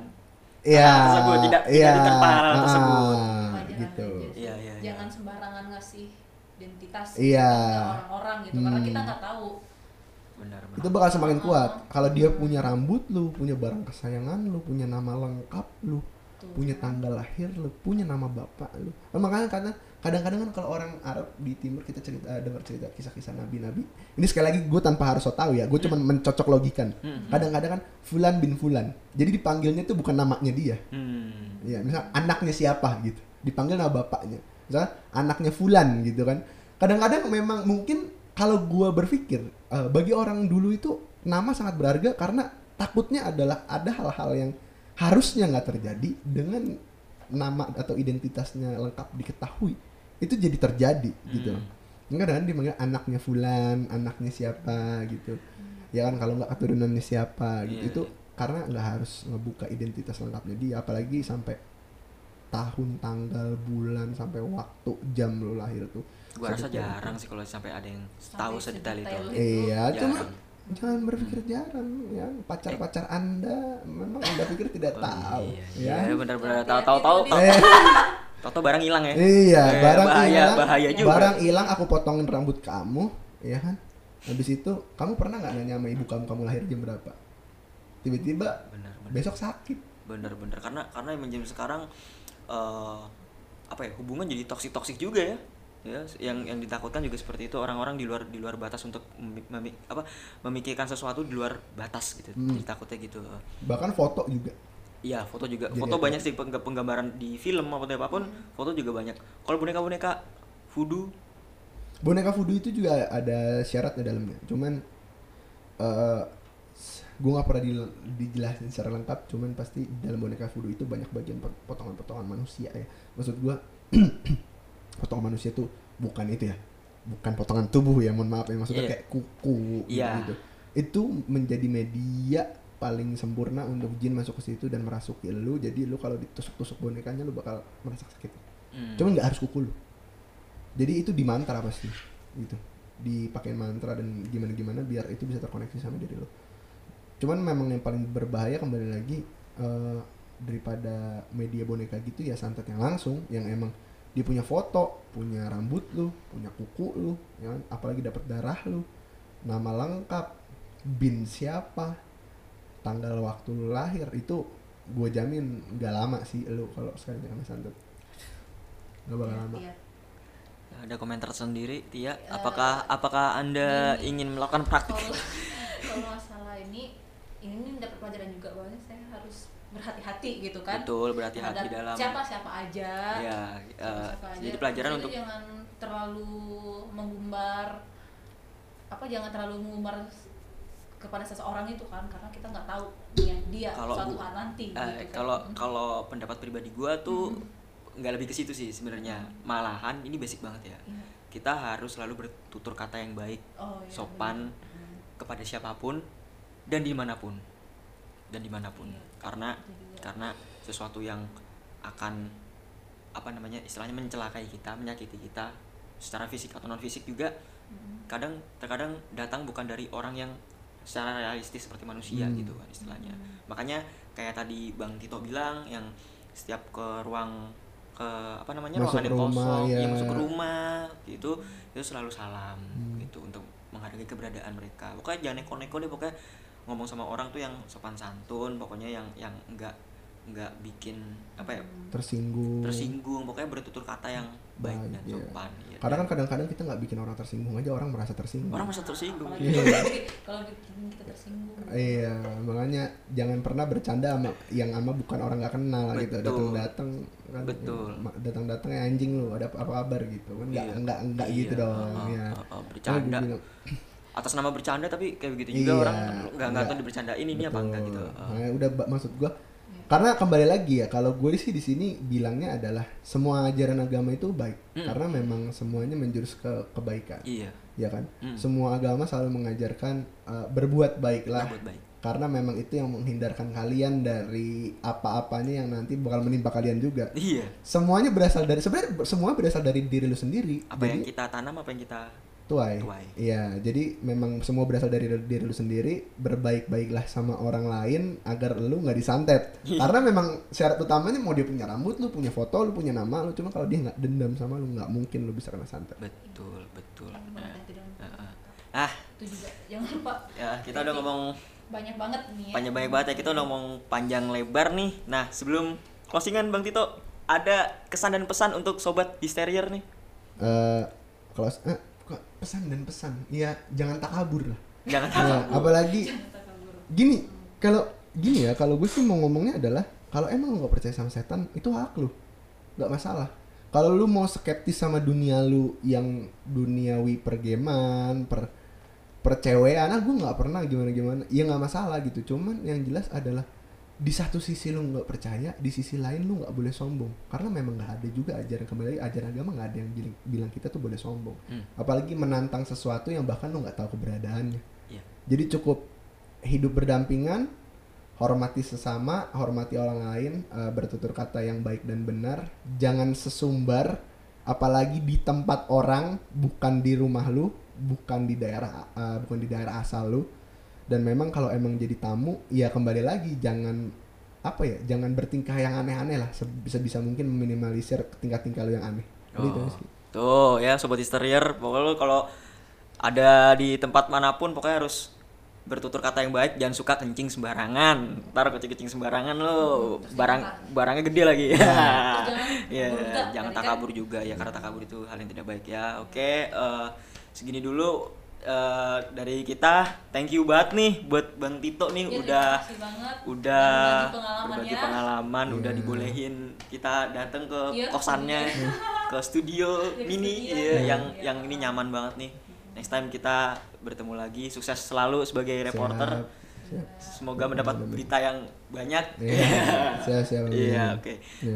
tersebut, tidak diterpa tersebut. Gitu. Jangan sembarangan ngasih identitas orang-orang gitu, karena kita nggak tahu. Benar. Itu bakal semakin kuat. Kalau dia punya rambut lu, punya barang kesayangan lu, punya nama lengkap lu, Betul. Punya tanggal lahir lu, punya nama bapak lu. Makanya karena kadang-kadang kan kalau orang Arab di timur kita dengar cerita kisah-kisah nabi-nabi. Ini sekali lagi gue tanpa harus so tau ya, gue cuma mencocok logikan. Kadang-kadang kan Fulan bin Fulan. Jadi dipanggilnya tuh bukan namanya dia. Ya, misal anaknya siapa gitu. Dipanggil nama bapaknya. Misal anaknya Fulan gitu kan. Kadang-kadang memang mungkin kalau gue berpikir bagi orang dulu itu nama sangat berharga karena takutnya adalah ada hal-hal yang harusnya nggak terjadi dengan nama atau identitasnya lengkap diketahui. Itu jadi terjadi gitu. Kadang-kadang dipanggil anaknya Fulan, anaknya siapa gitu. Ya kan, kalau nggak keturunannya siapa gitu. Itu karena nggak harus ngebuka identitas lengkapnya dia, apalagi sampai tahun, tanggal, bulan, sampai waktu, jam lo lahir tuh. Gua rasa jarang sih kalau sampai ada yang tahu sedetail itu. Iya, cuma jangan berpikir jarang ya. Pacar-pacar Anda memang Anda pikir tidak tahu. Iya, benar-benar tahu. Toto barang hilang ya? Iya, barang hilang. Bahaya juga. Barang hilang aku potongin rambut kamu, ya kan? Habis itu, kamu pernah nggak nanya sama ibu kamu lahir jam berapa? Tiba-tiba, besok sakit. Bener-bener, karena jam sekarang hubungan jadi toksik juga ya. Ya, yang ditakutkan juga seperti itu, orang-orang di luar batas untuk memikirkan sesuatu di luar batas gitu. Ditakutnya gitu. Bahkan foto juga. Iya, foto juga. Jadi foto apa? Banyak sih penggambaran di film atau apapun, foto juga banyak. Kalau boneka voodoo itu juga ada syaratnya dalamnya. Cuman gue nggak pernah dijelasin secara lengkap. Cuman pasti dalam boneka voodoo itu banyak bagian potongan-potongan manusia ya. Maksud gue potongan manusia tuh bukan itu ya, bukan potongan tubuh ya. Mohon maaf ya, maksudnya kayak kuku gitu. Itu menjadi media paling sempurna untuk jin masuk ke situ dan merasuki lu. Jadi lu kalau ditusuk-tusuk bonekanya lu bakal merasa sakit. Cuman enggak harus kuku lu. Jadi itu di mantra pasti gitu. Dipakein mantra dan gimana-gimana biar itu bisa terkoneksi sama diri lu. Cuman memang yang paling berbahaya kembali lagi daripada media boneka gitu ya santet yang langsung, yang emang dia punya foto, punya rambut lu, punya kuku lu, ya kan? Apalagi dapat darah lu, nama lengkap, bin siapa, tanggal waktu lu lahir. Itu gue jamin gak lama sih lu kalau sekarang sama santet. Gak bakal lama. Ada komentar sendiri Tia, apakah Anda ingin melakukan praktik? Kalau masalah ini dapat pelajaran juga bahwa saya harus berhati-hati gitu kan. Betul, berhati-hati dalam siapa-siapa aja. Iya, jadi pelajaran untuk jangan terlalu mengumbar kepada seseorang itu kan, karena kita nggak tahu dia suatu saat nanti. Gitu, kalau pendapat pribadi gue tuh nggak lebih ke situ sih sebenarnya, malahan ini basic banget ya. Kita harus selalu bertutur kata yang baik, sopan kepada siapapun dan dimanapun. Karena sesuatu yang akan istilahnya mencelakai kita, menyakiti kita secara fisik atau non fisik juga, terkadang datang bukan dari orang yang secara realistis seperti manusia gitu kan istilahnya. Makanya kayak tadi Bang Tito bilang yang setiap masuk ke rumah gitu, itu selalu salam gitu untuk menghargai keberadaan mereka. Pokoknya jangan neko-neko deh, pokoknya ngomong sama orang tuh yang sopan santun, pokoknya yang enggak bikin tersinggung, pokoknya bertutur kata yang baik dan sopan. Iya. Karena kan kadang-kadang kita nggak bikin orang tersinggung aja, orang merasa tersinggung. Kalau bikin kita tersinggung. Iya, makanya jangan pernah bercanda sama bukan orang nggak kenal. Betul. Gitu. Datang-datang kan. Betul. Datang-datang ya, anjing lu, ada apa kabar gitu kan? Nggak gitu dong. Bercanda. Atas nama bercanda tapi kayak begitu juga orang nggak tahu dibercandain ini apa enggak gitu. Nah, udah maksud gua. Karena kembali lagi ya, kalau gue sih di sini bilangnya adalah semua ajaran agama itu baik, karena memang semuanya menjurus ke kebaikan. Iya. Ya kan? Semua agama selalu mengajarkan berbuat baiklah. Berbuat baik. Karena memang itu yang menghindarkan kalian dari apa-apanya yang nanti bakal menimpa kalian juga. Iya. Semuanya berasal dari diri lu sendiri. Apa yang kita tanam, apa yang kita tuai. Iya, jadi memang semua berasal dari diri lu sendiri. Berbaik-baiklah sama orang lain agar lu nggak disantet. Karena memang syarat utamanya mau dia punya rambut, lu punya foto, lu punya nama, lu. Cuma kalau dia nggak dendam sama lu, nggak mungkin lu bisa kena santet. Betul. Itu juga jangan lupa. Ya, kita udah ngomong banyak banget nih. Ya. Kita udah ngomong panjang lebar nih. Nah, sebelum Closingan Bang Tito, ada kesan dan pesan untuk sobat Histeriar nih? Kesan dan pesan, ya jangan takabur lah. Jangan takabur. Nah, apalagi gini, kalau gini ya, kalau gue sih mau ngomongnya adalah kalau emang lo gak percaya sama setan, itu hak lo, gak masalah. Kalau lu mau skeptis sama dunia lu yang duniawi pergeman, percewean, gue nggak pernah gimana-gimana, ya nggak masalah gitu. Cuman yang jelas adalah di satu sisi lu nggak percaya, di sisi lain lu nggak boleh sombong, karena memang nggak ada juga ajaran, kembali lagi ajaran agama nggak ada yang bilang kita tuh boleh sombong, apalagi menantang sesuatu yang bahkan lu nggak tahu keberadaannya. Jadi cukup hidup berdampingan, hormati sesama, hormati orang lain, bertutur kata yang baik dan benar, jangan sesumbar, apalagi di tempat orang, bukan di rumah lu, bukan di daerah asal lu. Dan memang kalau emang jadi tamu, ya kembali lagi jangan bertingkah yang aneh-aneh lah, sebisa mungkin meminimalisir tingkah-tingkah lu yang aneh. Tuh ya sobat Histeriar, pokoknya kalau ada di tempat manapun pokoknya harus bertutur kata yang baik, jangan suka kencing sembarangan. Ntar kencing sembarangan lo, barangnya gede lagi. Jangan takabur juga ya, karena takabur itu hal yang tidak baik ya. Oke, segini dulu dari kita. Thank you banget nih buat Bang Tito nih, udah berbagi pengalaman, udah dibolehin kita datang ke kosannya, ke studio mini yang ini nyaman banget nih. Next time kita bertemu lagi, sukses selalu sebagai reporter. Siap. Semoga mendapat berita yang banyak.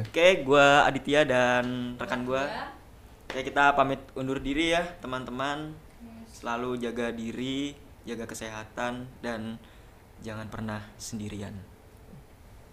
Oke, gue Aditya dan rekan gue. Oke, kita pamit undur diri ya teman-teman. Selalu jaga diri, jaga kesehatan, dan jangan pernah sendirian.